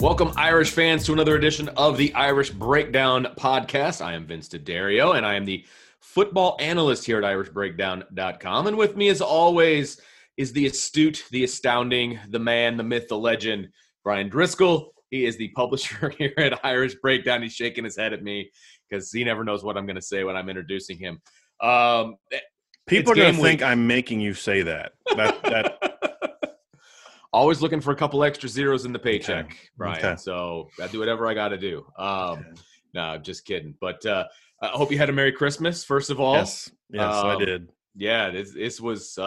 Welcome, Irish fans, to another edition of the Irish Breakdown podcast. I am Vince DeDario, and I am the football analyst here at irishbreakdown.com. And with me, as always, is the astute, the astounding, the man, the myth, the legend, Brian Driscoll. He is the publisher here at Irish Breakdown. He's shaking his head at me because he never knows what I'm going to say when I'm introducing him. People are going to think I'm making you say that. Always looking for a couple extra zeros in the paycheck, okay, Brian. Okay. So I do whatever I got to do. No, I'm just kidding. But I hope you had a Merry Christmas, first of all. Yes, I did. Yeah, this was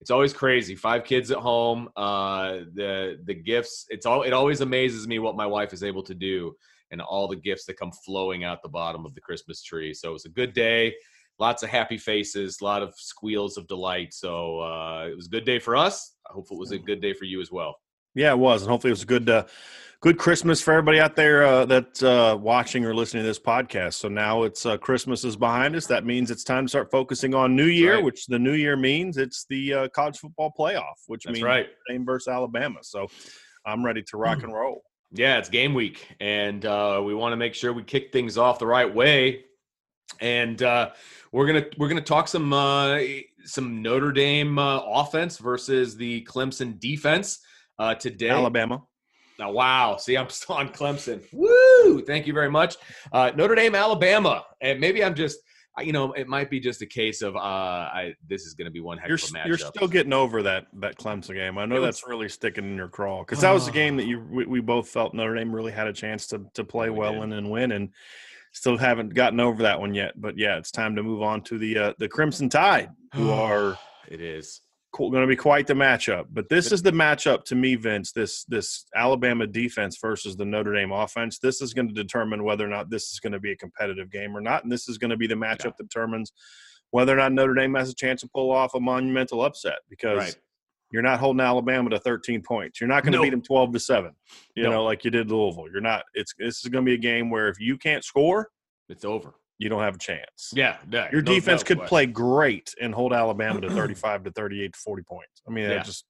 it's always crazy. 5 kids at home. The gifts. It always amazes me what my wife is able to do, and all the gifts that come flowing out the bottom of the Christmas tree. So it was a good day. Lots of happy faces, a lot of squeals of delight. So it was a good day for us. I hope it was a good day for you as well. Yeah, it was. And hopefully it was a good Christmas for everybody out there that's watching or listening to this podcast. So now it's Christmas is behind us. That means it's time to start focusing on New Year, right, which the New Year means it's the college football playoff, which means right, Dame versus Alabama. So I'm ready to rock and roll. Yeah, it's game week. And we want to make sure we kick things off the right way. And we're gonna talk some Notre Dame offense versus the Clemson defense today. Alabama. Now, wow. See, I'm still on Clemson. Woo! Thank you very much. Notre Dame, Alabama, and maybe I'm just, it might be just a case of this is gonna be one heck of a matchup. You're still getting over that Clemson game. I know that's really sticking in your craw because that was a game that we both felt Notre Dame really had a chance to play well in and win. And still haven't gotten over that one yet, but yeah, it's time to move on to the Crimson Tide, who are going to be quite the matchup. But this is the matchup to me, Vince. This Alabama defense versus the Notre Dame offense. This is going to determine whether or not this is going to be a competitive game or not, and this is going to be the matchup that determines whether or not Notre Dame has a chance to pull off a monumental upset because You're not holding Alabama to 13 points. You're not going to beat them 12-7, you know, like you did Louisville. You're not. This is going to be a game where if you can't score, it's over. You don't have a chance. Yeah. Your defense could play great and hold Alabama to 35 to 38 to 40 points. I mean, that's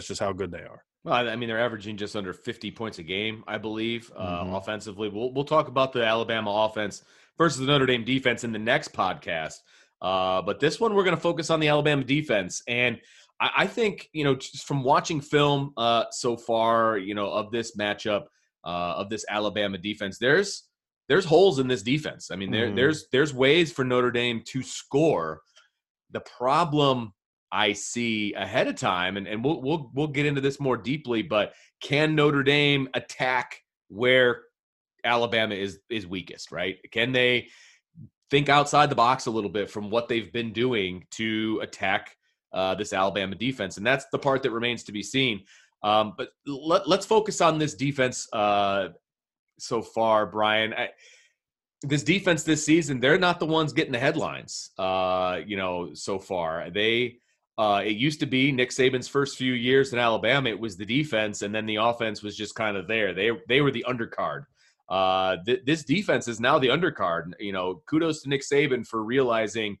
just how good they are. Well, I mean, they're averaging just under 50 points a game, I believe, offensively. We'll talk about the Alabama offense versus the Notre Dame defense in the next podcast. But this one, we're going to focus on the Alabama defense. And I think, you know, just from watching film so far, you know, of this matchup, of this Alabama defense, there's holes in this defense. I mean, there's ways for Notre Dame to score. The problem I see ahead of time, and we'll get into this more deeply, but can Notre Dame attack where Alabama is weakest, right? Can they think outside the box a little bit from what they've been doing to attack this Alabama defense? And that's the part that remains to be seen. But let's focus on this defense so far, Brian. This defense this season, they're not the ones getting the headlines, you know, so far. It used to be Nick Saban's first few years in Alabama, it was the defense, and then the offense was just kind of there. They were the undercard. This defense is now the undercard. You know, kudos to Nick Saban for realizing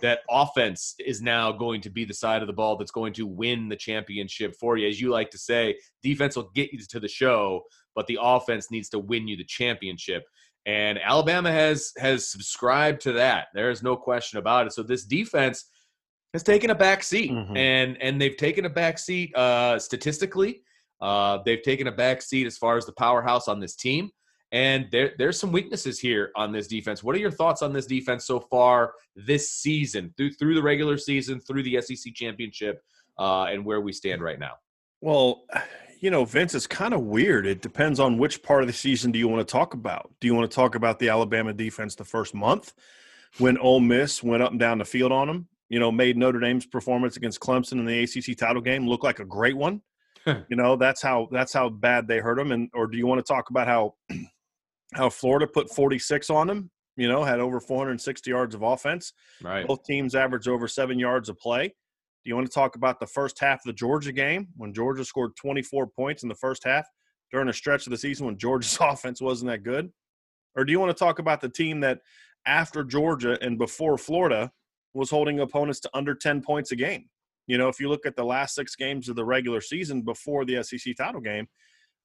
that offense is now going to be the side of the ball that's going to win the championship for you. As you like to say, defense will get you to the show, but the offense needs to win you the championship. And Alabama has subscribed to that. There is no question about it. So this defense – has taken a back seat, and they've taken a back seat statistically. They've taken a back seat as far as the powerhouse on this team, and there's some weaknesses here on this defense. What are your thoughts on this defense so far this season, through the regular season, through the SEC championship, and where we stand right now? Well, you know, Vince, it's kind of weird. It depends on which part of the season do you want to talk about. Do you want to talk about the Alabama defense the first month when Ole Miss went up and down the field on them? You know, made Notre Dame's performance against Clemson in the ACC title game look like a great one. You know, that's how bad they hurt them. And or do you want to talk about how Florida put 46 on them? You know, had over 460 yards of offense. Right. Both teams averaged over 7 yards of play. Do you want to talk about the first half of the Georgia game when Georgia scored 24 points in the first half during a stretch of the season when Georgia's offense wasn't that good? Or do you want to talk about the team that after Georgia and before Florida was holding opponents to under 10 points a game? You know, if you look at the last 6 games of the regular season before the SEC title game,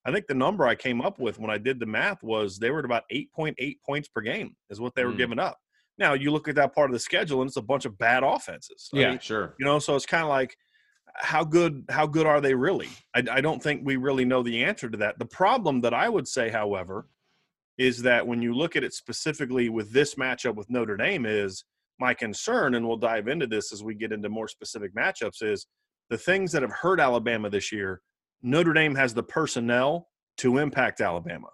I think the number I came up with when I did the math was they were at about 8.8 points per game is what they were giving up. Now, you look at that part of the schedule, and it's a bunch of bad offenses. I mean, sure. You know, so it's kind of like, how good are they really? I don't think we really know the answer to that. The problem that I would say, however, is that when you look at it specifically with this matchup with Notre Dame is, my concern, and we'll dive into this as we get into more specific matchups, is the things that have hurt Alabama this year. Notre Dame has the personnel to impact Alabama,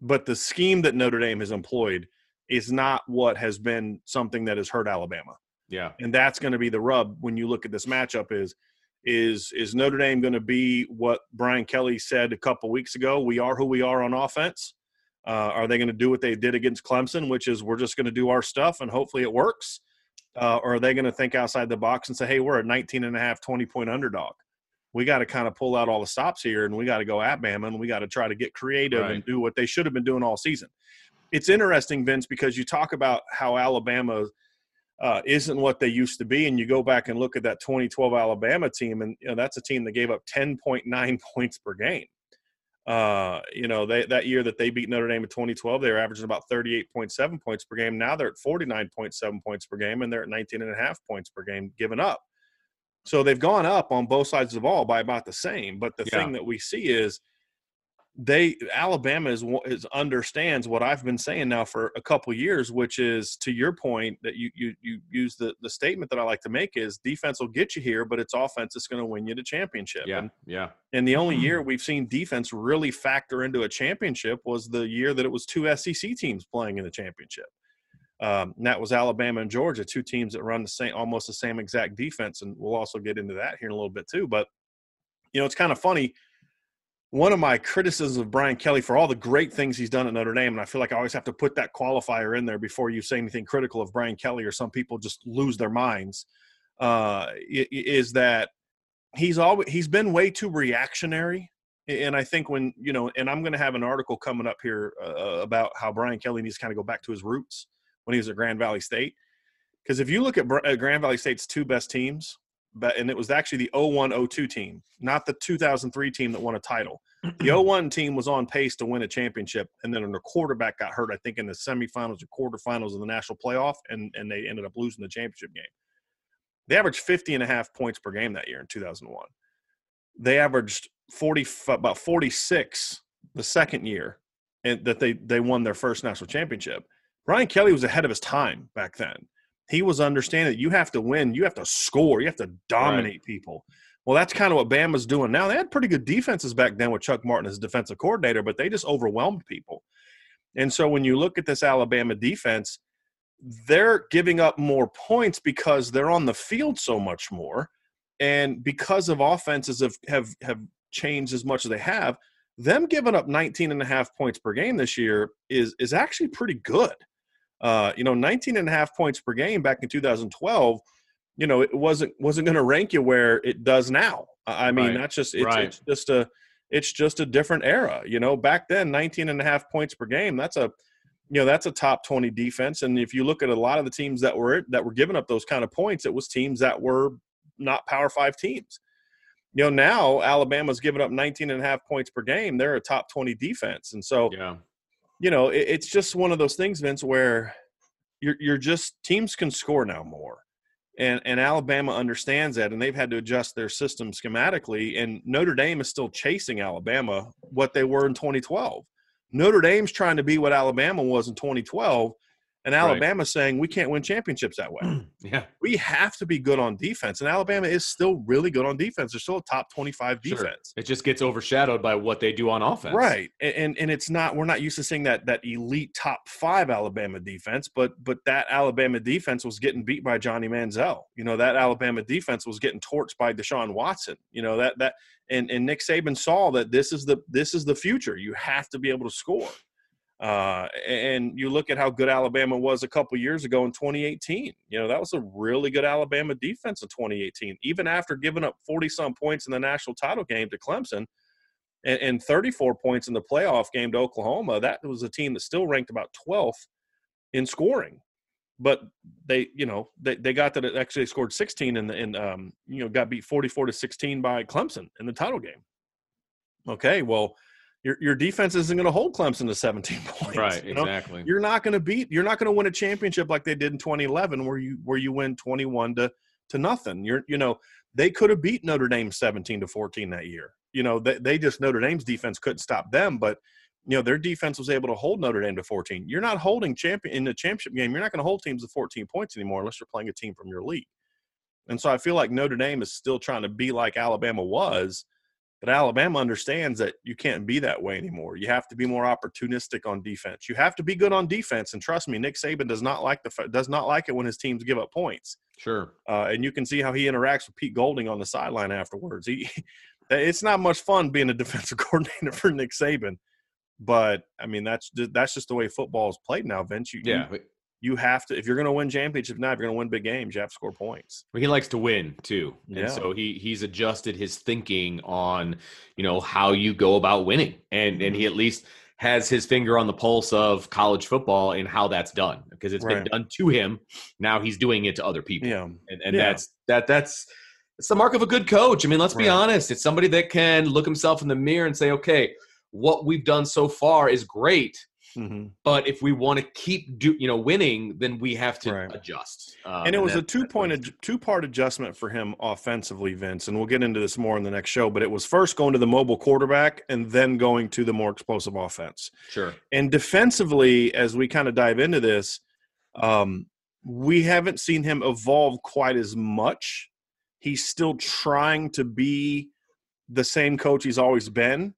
but the scheme that Notre Dame has employed is not what has been something that has hurt Alabama. Yeah. And that's going to be the rub when you look at this matchup is Notre Dame going to be what Brian Kelly said a couple weeks ago, we are who we are on offense? Are they going to do what they did against Clemson, which is we're just going to do our stuff and hopefully it works? Or are they going to think outside the box and say, hey, we're a 19.5, 20-point underdog. We got to kind of pull out all the stops here, and we got to go at Bama, and we got to try to get creative and do what they should have been doing all season. It's interesting, Vince, because you talk about how Alabama isn't what they used to be, and you go back and look at that 2012 Alabama team, and you know, that's a team that gave up 10.9 points per game. You know, that year that they beat Notre Dame in 2012, they were averaging about 38.7 points per game. Now they're at 49.7 points per game, and they're at 19.5 points per game given up. So they've gone up on both sides of the ball by about the same. But the thing that we see is Alabama is understands what I've been saying now for a couple years, which is, to your point, that you use the statement that I like to make is defense will get you here, but it's offense that's going to win you the championship. And the only year we've seen defense really factor into a championship was the year that it was 2 SEC teams playing in the championship. And that was Alabama and Georgia, 2 teams that run almost the same exact defense, and we'll also get into that here in a little bit too. But, you know, it's kind of funny. One of my criticisms of Brian Kelly for all the great things he's done at Notre Dame, and I feel like I always have to put that qualifier in there before you say anything critical of Brian Kelly, or some people just lose their minds, is that he's been way too reactionary. And I think when, you know, and I'm going to have an article coming up here about how Brian Kelly needs to kind of go back to his roots when he was at Grand Valley State. Because if you look at Grand Valley State's two best teams, and it was actually the 01-02 team, not the 2003 team that won a title. The 01 team was on pace to win a championship, and then their quarterback got hurt, I think, in the semifinals or quarterfinals of the national playoff, and they ended up losing the championship game. They averaged 50.5 points per game that year in 2001. They averaged about 46 the second year, and that they won their first national championship. Brian Kelly was ahead of his time back then. He was understanding that you have to win, you have to score, you have to dominate people. Well, that's kind of what Bama's doing now. They had pretty good defenses back then with Chuck Martin as defensive coordinator, but they just overwhelmed people. And so when you look at this Alabama defense, they're giving up more points because they're on the field so much more. And because of offenses have changed as much as they have, them giving up 19.5 points per game this year is actually pretty good. 19.5 points per game back in 2012, you know, it wasn't going to rank you where it does now. I mean, that's just it's just a different era. You know, back then, 19.5 points per game, that's a top 20 defense. And if you look at a lot of the teams that were giving up those kind of points, it was teams that were not Power 5 teams. You know, now Alabama's giving up 19.5 points per game. They're a top 20 defense, and so you know, it's just one of those things, Vince, where you're just – teams can score now more, and Alabama understands that, and they've had to adjust their system schematically, and Notre Dame is still chasing Alabama, what they were in 2012. Notre Dame's trying to be what Alabama was in 2012, and Alabama's saying we can't win championships that way. We have to be good on defense, and Alabama is still really good on defense. They're still a top 25 defense. It just gets overshadowed by what they do on offense. Right, and it's not – we're not used to seeing that elite top 5 Alabama defense, but that Alabama defense was getting beat by Johnny Manziel. You know, that Alabama defense was getting torched by Deshaun Watson. You know, and Nick Saban saw that this is the future. You have to be able to score. And you look at how good Alabama was a couple years ago in 2018. You know, that was a really good Alabama defense in 2018, even after giving up 40-some points in the national title game to Clemson and 34 points in the playoff game to Oklahoma. That was a team that still ranked about 12th in scoring. But they got that – actually scored 16 and got beat 44-16 by Clemson in the title game. Okay, well – Your defense isn't going to hold Clemson to 17 points. Right, you know? Exactly. You're not going to win a championship like they did in 2011, where you win 21 to nothing. They could have beat Notre Dame 17-14 that year. You know, Notre Dame's defense couldn't stop them, but you know their defense was able to hold Notre Dame to 14. You're not holding in the championship game. You're not going to hold teams to 14 points anymore unless you're playing a team from your league. And so I feel like Notre Dame is still trying to be like Alabama was. But Alabama understands that you can't be that way anymore. You have to be more opportunistic on defense. You have to be good on defense, and trust me, Nick Saban does not like it when his teams give up points. Sure, and you can see how he interacts with Pete Golding on the sideline afterwards. It's not much fun being a defensive coordinator for Nick Saban. But I mean, that's just the way football is played now, Vince. You have to – if you're going to win championships now, if you're going to win big games, you have to score points. Well, he likes to win too. And so he's adjusted his thinking on, you know, how you go about winning. And he at least has his finger on the pulse of college football and how that's done, because it's been done to him. Now he's doing it to other people. Yeah. That's the mark of a good coach. I mean, let's be honest. It's somebody that can look himself in the mirror and say, okay, what we've done so far is great. Mm-hmm. But if we want to keep winning, then we have to adjust. And it was a two-part adjustment for him offensively, Vince, and we'll get into this more in the next show, but it was first going to the mobile quarterback and then going to the more explosive offense. Sure. And defensively, as we kind of dive into this, we haven't seen him evolve quite as much. He's still trying to be the same coach he's always been.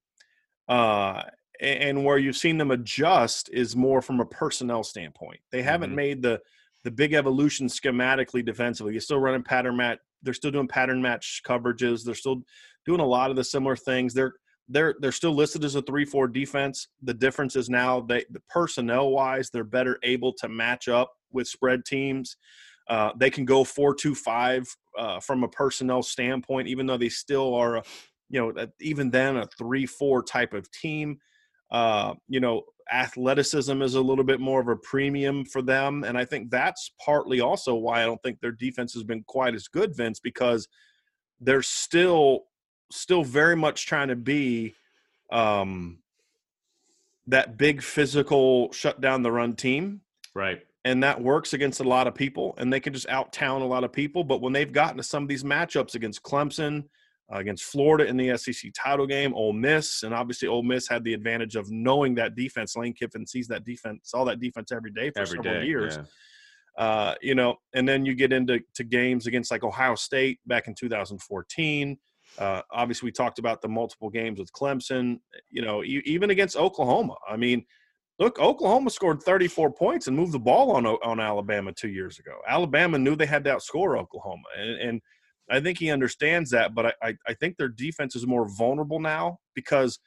And where you've seen them adjust is more from a personnel standpoint. They haven't made the big evolution schematically defensively. You're still running pattern match. They're still doing pattern match coverages. They're still doing a lot of the similar things. They're still listed as a 3-4 defense. The difference is now the personnel wise, they're better able to match up with spread teams. They can go 4-2-5 from a personnel standpoint, even though they still are, even then a 3-4 type of team. Athleticism is a little bit more of a premium for them. And I think that's partly also why I don't think their defense has been quite as good, Vince, because they're still very much trying to be that big physical shut down the run team. Right. And that works against a lot of people, and they can just out-town a lot of people. But when they've gotten to some of these matchups against Clemson, against Florida in the SEC title game, Ole Miss, and obviously Ole Miss had the advantage of knowing that defense. Lane Kiffin sees that defense, saw that defense every day for several years. Yeah. And then you get into games against like Ohio State back in 2014. Obviously, we talked about the multiple games with Clemson. Even against Oklahoma. I mean, look, Oklahoma scored 34 points and moved the ball on Alabama 2 years ago. Alabama knew they had to outscore Oklahoma, and I think he understands that. But I think their defense is more vulnerable now because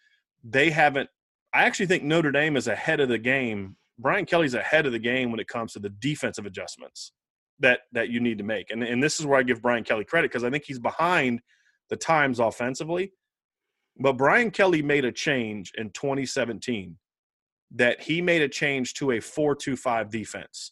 they haven't – I actually think Notre Dame is ahead of the game. Brian Kelly's ahead of the game when it comes to the defensive adjustments that you need to make. And this is where I give Brian Kelly credit, because I think he's behind the times offensively. But Brian Kelly made a change in 2017 that he made a change to a 4-2-5 defense.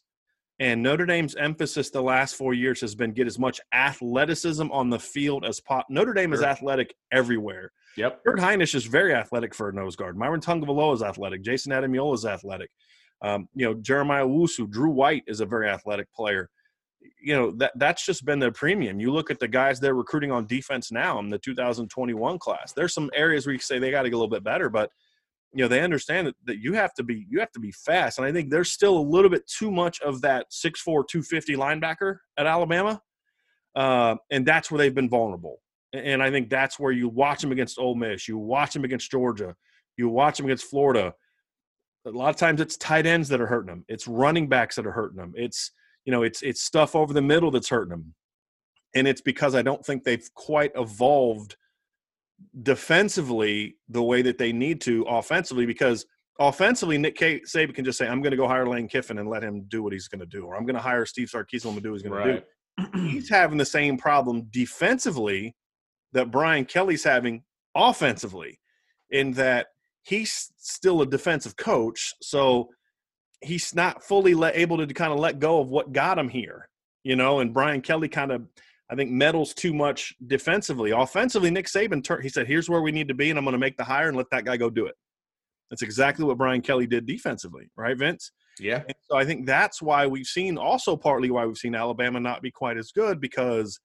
And Notre Dame's emphasis the last 4 years has been get as much athleticism on the field as possible. Notre Dame is athletic everywhere. Yep. Kurt Heinisch is very athletic for a nose guard. Myron Tagovailoa is athletic. Jason Adamiola is athletic. Jeremiah Owusu, Drew White is a very athletic player. That's just been their premium. You look at the guys they're recruiting on defense now in the 2021 class. There's some areas where you can say they got to get a little bit better, but they understand that you have to be fast. And I think there's still a little bit too much of that 6'4", 250 linebacker at Alabama. And that's where they've been vulnerable. And I think that's where you watch them against Ole Miss. You watch them against Georgia. You watch them against Florida. A lot of times it's tight ends that are hurting them. It's running backs that are hurting them. It's, it's stuff over the middle that's hurting them. And it's because I don't think they've quite evolved defensively the way that they need to offensively, because offensively Nick Saban can just say, I'm going to go hire Lane Kiffin and let him do what he's going to do, or I'm going to hire Steve Sarkisian and do what he's going to do. He's having the same problem defensively that Brian Kelly's having offensively, in that he's still a defensive coach, so he's not fully able to kind of let go of what got him here, and Brian Kelly kind of – I think meddles too much defensively. Offensively, Nick Saban, he said, here's where we need to be, and I'm going to make the hire and let that guy go do it. That's exactly what Brian Kelly did defensively, right, Vince? Yeah. And so I think that's why we've seen – also partly why we've seen Alabama not be quite as good, because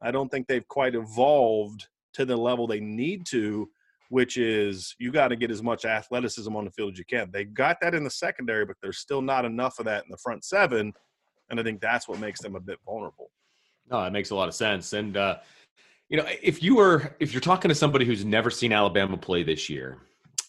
I don't think they've quite evolved to the level they need to, which is you got to get as much athleticism on the field as you can. They got that in the secondary, but there's still not enough of that in the front seven, and I think that's what makes them a bit vulnerable. No, that makes a lot of sense. And, if you're talking to somebody who's never seen Alabama play this year,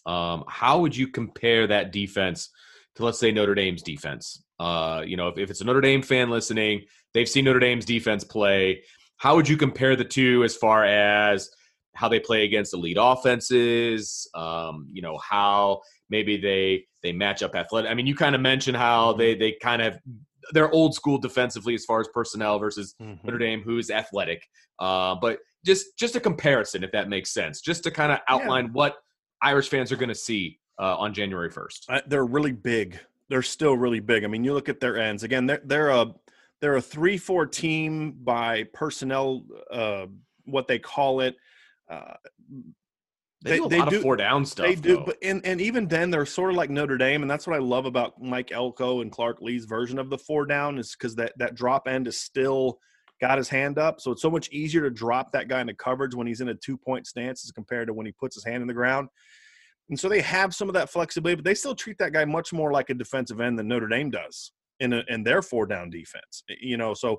how would you compare that defense to, let's say, Notre Dame's defense? If it's a Notre Dame fan listening, they've seen Notre Dame's defense play. How would you compare the two as far as how they play against elite offenses? How maybe they match up athletic. I mean, you kind of mentioned how they kind of – they're old school defensively as far as personnel versus Notre Dame, who is athletic. But just a comparison, if that makes sense, just to kind of outline what Irish fans are going to see on January 1st. They're really big. They're still really big. I mean, you look at their ends. Again, they're a 3-4 team by personnel, what they call it. They do a lot of four down stuff. They do, but and even then they're sort of like Notre Dame, and that's what I love about Mike Elko and Clark Lee's version of the four down, is because that drop end is still got his hand up. So it's so much easier to drop that guy into coverage when he's in a 2-point stance as compared to when he puts his hand in the ground. And so they have some of that flexibility, but they still treat that guy much more like a defensive end than Notre Dame does in their four down defense. So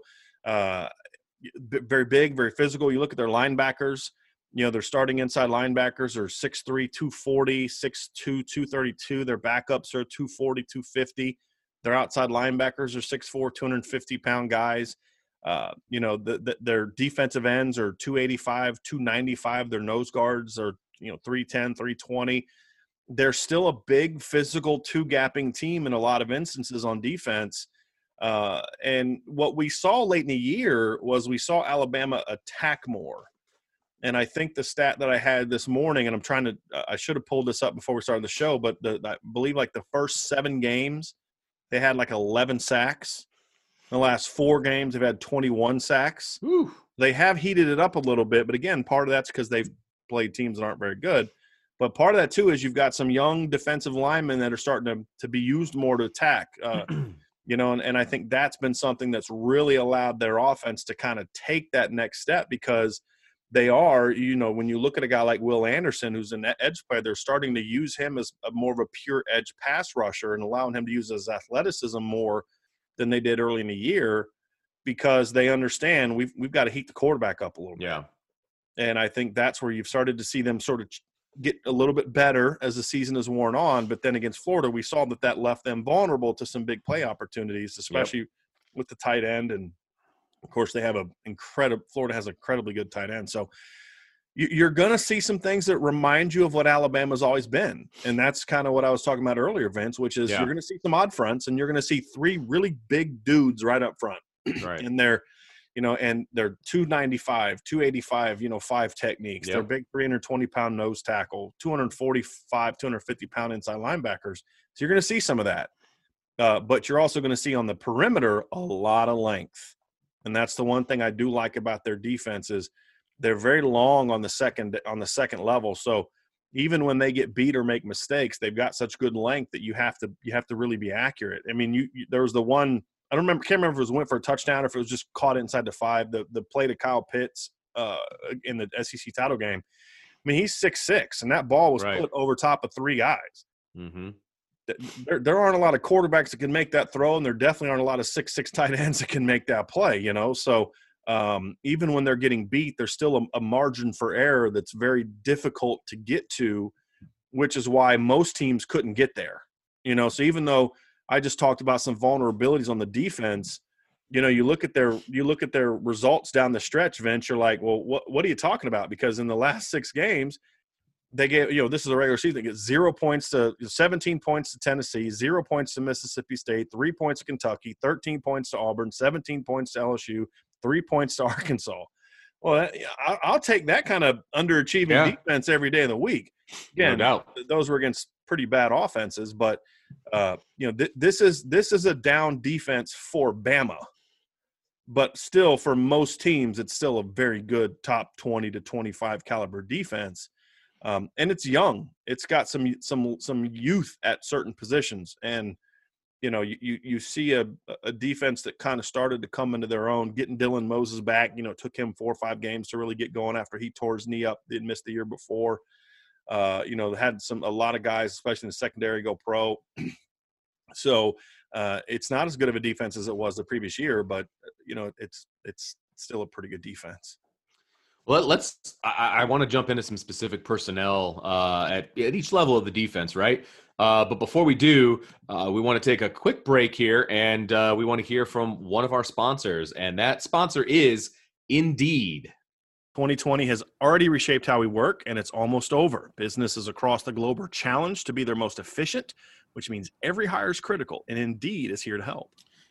very big, very physical. You look at their linebackers. Their starting inside linebackers are 6'3", 240, 6'2", 232. Their backups are 240, 250. Their outside linebackers are 6'4", 250-pound guys. Their defensive ends are 285, 295. Their nose guards are, 310, 320. They're still a big, physical, two-gapping team in a lot of instances on defense. And what we saw late in the year was we saw Alabama attack more. And I think the stat that I had this morning, and I'm trying to – I should have pulled this up before we started the show, but I believe like the first 7 games, they had like 11 sacks. In the last 4 games, they've had 21 sacks. Whew. They have heated it up a little bit, but, again, part of that's because they've played teams that aren't very good. But part of that, too, is you've got some young defensive linemen that are starting to be used more to attack. You know, and I think that's been something that's really allowed their offense to kind of take that next step because they are, you know, when you look at a guy like Will Anderson, who's an edge player, they're starting to use him as more of a pure edge pass rusher and allowing him to use his athleticism more than they did early in the year because they understand we've got to heat the quarterback up a little bit. Yeah. And I think that's where you've started to see them sort of get a little bit better as the season has worn on. But then against Florida, we saw that that left them vulnerable to some big play opportunities, especially with the tight end. And, of course, they have Florida has an incredibly good tight end. So you're going to see some things that remind you of what Alabama's always been. And that's kind of what I was talking about earlier, Vince, which is you're going to see some odd fronts and you're going to see 3 really big dudes right up front. Right. And they're – you know, and they're 295, 285, you know, 5 techniques. Yep. They're big 320-pound nose tackle, 245, 250-pound inside linebackers. So you're going to see some of that. But you're also going to see on the perimeter a lot of length. And that's the one thing I do like about their defense is they're very long on the second level. So even when they get beat or make mistakes, they've got such good length that you have to really be accurate. I mean, there was the one – I can't remember if it was went for a touchdown or if it was just caught inside the 5, the play to Kyle Pitts in the SEC title game. I mean, he's 6'6", and that ball was put over top of 3 guys. Mm-hmm. There aren't a lot of quarterbacks that can make that throw, and there definitely aren't a lot of 6'6" tight ends that can make that play, you know. So even when they're getting beat, there's still a margin for error that's very difficult to get to, which is why most teams couldn't get there. You know, so even though – I just talked about some vulnerabilities on the defense. You know, you look at their results down the stretch, Vince, you're like, well, what are you talking about? Because in the last 6 games, they gave, you know, this is a regular season, they get 17 points to Tennessee, 0 points to Mississippi State, 3 points to Kentucky, 13 points to Auburn, 17 points to LSU, 3 points to Arkansas. Well, I'll take that kind of underachieving defense every day of the week. Again, no doubt. Those were against pretty bad offenses, but you know, this is a down defense for Bama, but still for most teams, it's still a very good top 20 to 25 caliber defense. And it's young. It's got some youth at certain positions. And, you know, you see a defense that kind of started to come into their own, getting Dylan Moses back. You know, it took him 4 or 5 games to really get going after he tore his knee up. They'd missed the year before. You know, had a lot of guys, especially in the secondary, go pro. So it's not as good of a defense as it was the previous year, but, you know, it's still a pretty good defense. Well, I want to jump into some specific personnel at each level of the defense, right? But before we do, we want to take a quick break here, and we want to hear from one of our sponsors, and that sponsor is Indeed. 2020 has already reshaped how we work, and it's almost over. Businesses across the globe are challenged to be their most efficient, which means every hire is critical, and Indeed is here to help.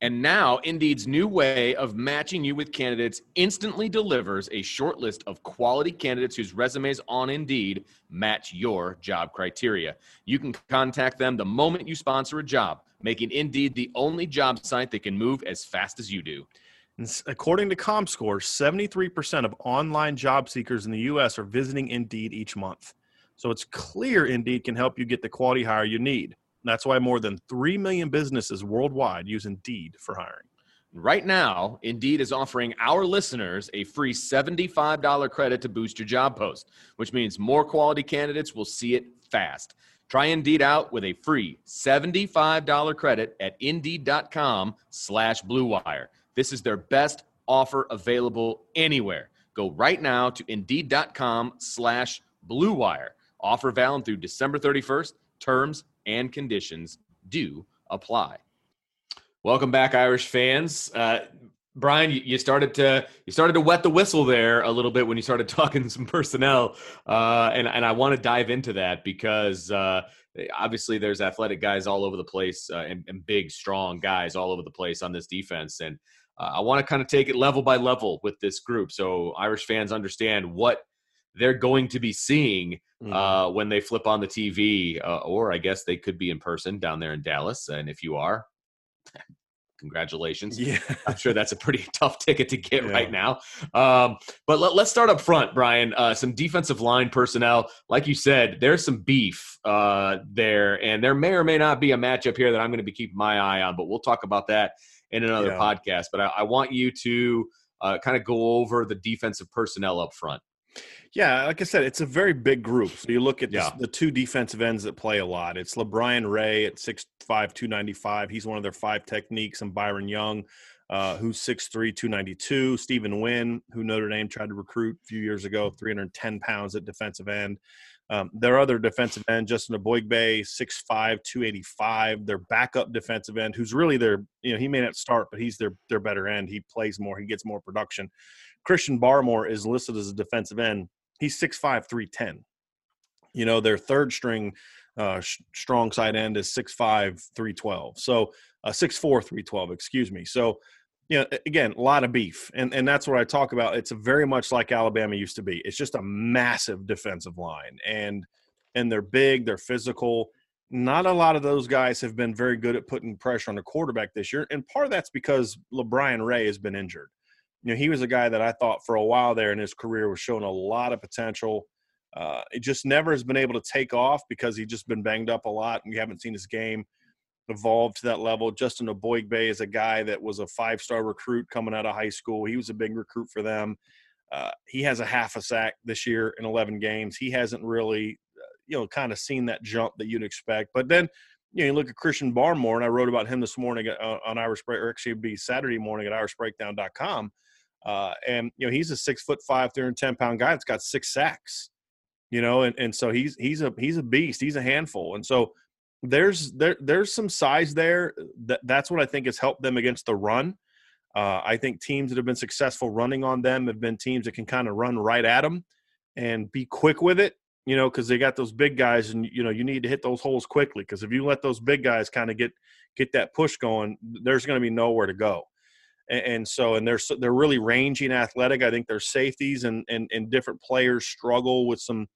And now, Indeed's new way of matching you with candidates instantly delivers a short list of quality candidates whose resumes on Indeed match your job criteria. You can contact them the moment you sponsor a job, making Indeed the only job site that can move as fast as you do. According to Comscore, 73% of online job seekers in the U.S. are visiting Indeed each month. So it's clear Indeed can help you get the quality hire you need. That's why more than 3 million businesses worldwide use Indeed for hiring. Right now, Indeed is offering our listeners a free $75 credit to boost your job post, which means more quality candidates will see it fast. Try Indeed out with a free $75 credit at Indeed.com/BlueWire. This is their best offer available anywhere. Go right now to Indeed.com/Blue Wire. Offer valid through December 31st. Terms and conditions do apply. Welcome back, Irish fans. Brian, you started to wet the whistle there a little bit when you started talking some personnel, and I want to dive into that because obviously there's athletic guys all over the place and big, strong guys all over the place on this defense, and I want to kind of take it level by level with this group so Irish fans understand what they're going to be seeing when they flip on the TV, or I guess they could be in person down there in Dallas, and if you are, congratulations. Yeah. I'm sure that's a pretty tough ticket to get right now. But let's start up front, Brian. Some defensive line personnel. Like you said, there's some beef there, and there may or may not be a matchup here that I'm going to be keeping my eye on, but we'll talk about that in another podcast. But I want you to kind of go over the defensive personnel up front. Yeah, like I said, it's a very big group. So you look at the two defensive ends that play a lot. It's LeBron Ray at 6'5", 295. He's one of their five techniques. And Byron Young, who's 6'3", 292. Stephen Wynn, who Notre Dame tried to recruit a few years ago, 310 pounds at defensive end. Their other defensive end, Justin Aboigbe, 6'5", 285. Their backup defensive end, who's really their – you know, he may not start, but he's their better end. He plays more. He gets more production. Christian Barmore is listed as a defensive end. He's 6'5", 310. You know, their third string strong side end is 6'5", 312. So 6'4", 312, excuse me. So, you know, again, a lot of beef. And that's what I talk about. It's very much like Alabama used to be. It's just a massive defensive line. And they're big, they're physical. Not a lot of those guys have been very good at putting pressure on the quarterback this year. And part of that's because LeBron Ray has been injured. You know, he was a guy that I thought for a while there in his career was showing a lot of potential. It just never has been able to take off because he's just been banged up a lot, and we haven't seen his game evolve to that level. Justin Aboigbe is a guy that was a five-star recruit coming out of high school. He was a big recruit for them. He has a half a sack this year in 11 games. He hasn't really, you know, kind of seen that jump that you'd expect. But then, you know, you look at Christian Barmore, and I wrote about him this morning on Irish Break, or actually it'd be Saturday morning at irishbreakdown.com. And, you know, he's a 6'5", 310-pound guy that's got six sacks, you know, and so he's a beast. He's a handful. And so there's some size there. That's what I think has helped them against the run. I think teams that have been successful running on them have been teams that can kind of run right at them and be quick with it, you know, because they got those big guys, and, you know, you need to hit those holes quickly, because if you let those big guys kind of get that push going, there's going to be nowhere to go. And so, and they're really rangy and athletic. I think their safeties and different players struggle with some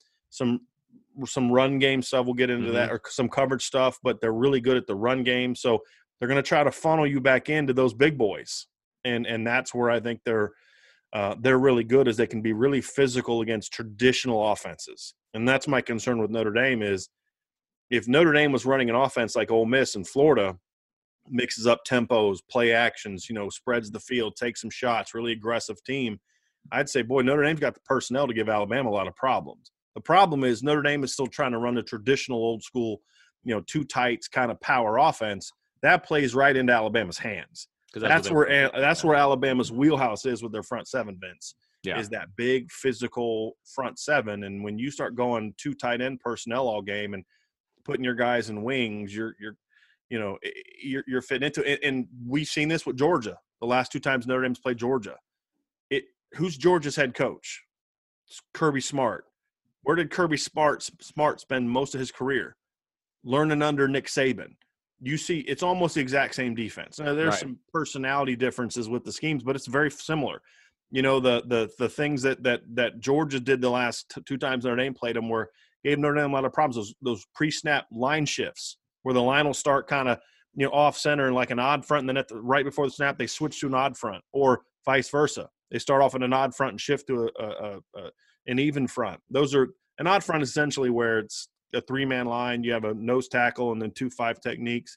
run game stuff. We'll get into that, or some coverage stuff, but they're really good at the run game. So they're going to try to funnel you back into those big boys. And that's where I think they're really good, is they can be really physical against traditional offenses. And that's my concern with Notre Dame, is if Notre Dame was running an offense like Ole Miss and Florida, mixes up tempos, play actions, you know, spreads the field, takes some shots, really aggressive team, I'd say, boy, Notre Dame's got the personnel to give Alabama a lot of problems. The problem is Notre Dame is still trying to run the traditional old school, you know, two tights kind of power offense. That plays right into Alabama's hands. That's where Alabama's wheelhouse is with their front seven, Vince, is that big physical front seven. And when you start going two tight end personnel all game and putting your guys in wings, you're fitting into it. And we've seen this with Georgia. The last two times Notre Dame's played Georgia, who's Georgia's head coach? It's Kirby Smart. Where did Kirby Smart spend most of his career? Learning under Nick Saban. You see, it's almost the exact same defense. Now, there's some personality differences with the schemes, but it's very similar. You know, the things that Georgia did the last two times Notre Dame played them gave Notre Dame a lot of problems. Those pre-snap line shifts, where the line will start kind of, you know, off center and like an odd front, and then right before the snap they switch to an odd front, or vice versa. They start off in an odd front and shift to an even front. An odd front is essentially where it's a three-man line. You have a nose tackle and then 2-5 techniques.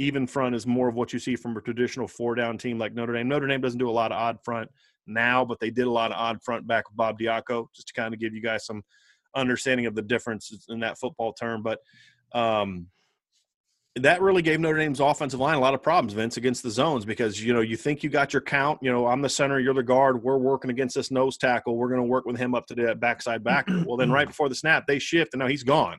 Even front is more of what you see from a traditional four-down team like Notre Dame. Notre Dame doesn't do a lot of odd front now, but they did a lot of odd front back with Bob Diaco, just to kind of give you guys some understanding of the difference in that football term. But that really gave Notre Dame's offensive line a lot of problems, Vince, against the zones, because, you know, you think you got your count, you know, I'm the center, you're the guard, we're working against this nose tackle, we're going to work with him up to the backside backer. Well, then right before the snap, they shift, and now he's gone.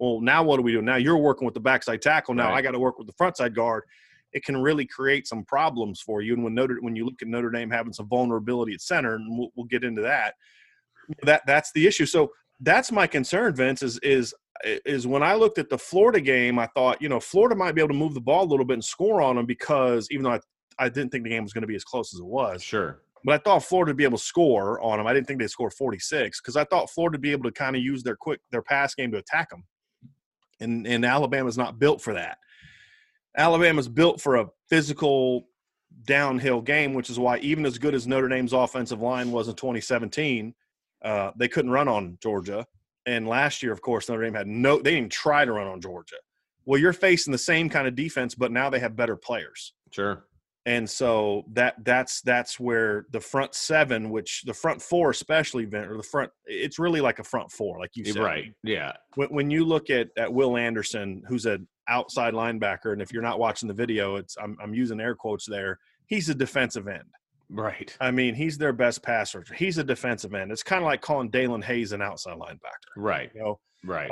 Well, now what do we do? Now you're working with the backside tackle. Now I got to work with the frontside guard. It can really create some problems for you. And when you look at Notre Dame having some vulnerability at center, and we'll get into that, that's the issue. So that's my concern, Vince, is when I looked at the Florida game, I thought, you know, Florida might be able to move the ball a little bit and score on them, because even though I didn't think the game was going to be as close as it was. Sure. But I thought Florida would be able to score on them. I didn't think they'd score 46, because I thought Florida would be able to kind of use their pass game to attack them. And Alabama's not built for that. Alabama's built for a physical downhill game, which is why even as good as Notre Dame's offensive line was in 2017, they couldn't run on Georgia. And last year, of course, Notre Dame they didn't even try to run on Georgia. Well, you're facing the same kind of defense, but now they have better players. Sure. And so that's where the front seven, which the front four especially, or the front, it's really like a front four, like you said. Right, yeah. When you look at Will Anderson, who's an outside linebacker, and if you're not watching the video, I'm using air quotes there, he's a defensive end. Right. I mean, he's their best passer. He's a defensive end. It's kind of like calling Dalen Hayes an outside linebacker. Right. You know? Right.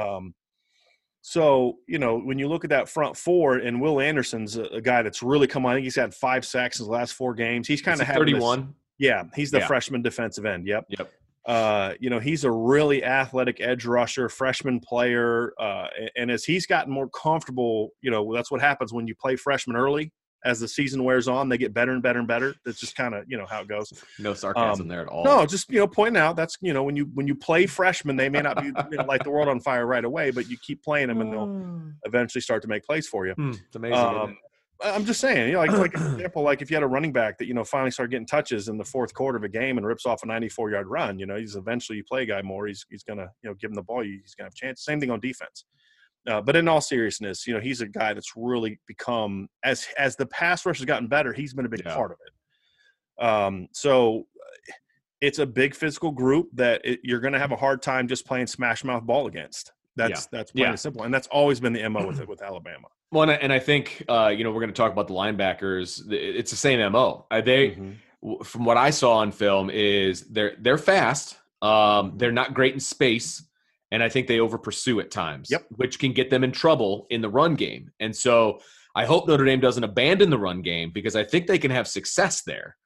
So, you know, when you look at that front four, and Will Anderson's a guy that's really come on. I think he's had 5 sacks in the last 4 games. He's kind of had 31. Yeah, he's the freshman defensive end. Yep. You know, he's a really athletic edge rusher, freshman player. And as he's gotten more comfortable, you know, that's what happens when you play freshman early. As the season wears on, they get better and better and better. That's just kind of, you know, how it goes. No sarcasm there at all. No, just, you know, pointing out that's, you know, when you play freshmen, they may not be like the world on fire right away, but you keep playing them and they'll eventually start to make plays for you. It's amazing. I'm just saying, you know, like for example, like if you had a running back that, you know, finally started getting touches in the fourth quarter of a game and rips off a 94-yard run, you know, he's eventually you play a guy more. He's going to, you know, give him the ball. He's going to have a chance. Same thing on defense. But in all seriousness, you know, he's a guy that's really become – as the pass rush has gotten better, he's been a big part of it. So it's a big physical group that you're going to have a hard time just playing smash-mouth ball against. That's plain and simple. And that's always been the MO with Alabama. Well, and I think, you know, we're going to talk about the linebackers. It's the same MO. They, from what I saw on film, is they're fast. They're not great in space. And I think they over-pursue at times, which can get them in trouble in the run game. And so I hope Notre Dame doesn't abandon the run game, because I think they can have success there.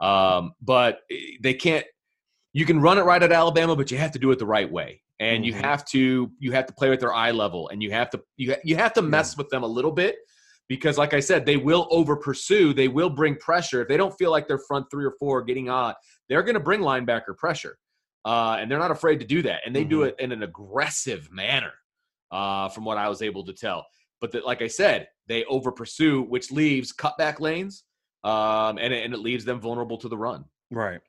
But they can't – you can run it right at Alabama, but you have to do it the right way. And you have to play with their eye level, and you have to mess with them a little bit, because, like I said, they will over-pursue. They will bring pressure. If they don't feel like their front 3 or 4 are getting on, they're going to bring linebacker pressure. And they're not afraid to do that. And they do it in an aggressive manner, from what I was able to tell. But like I said, they over-pursue, which leaves cutback lanes, and it leaves them vulnerable to the run. Right.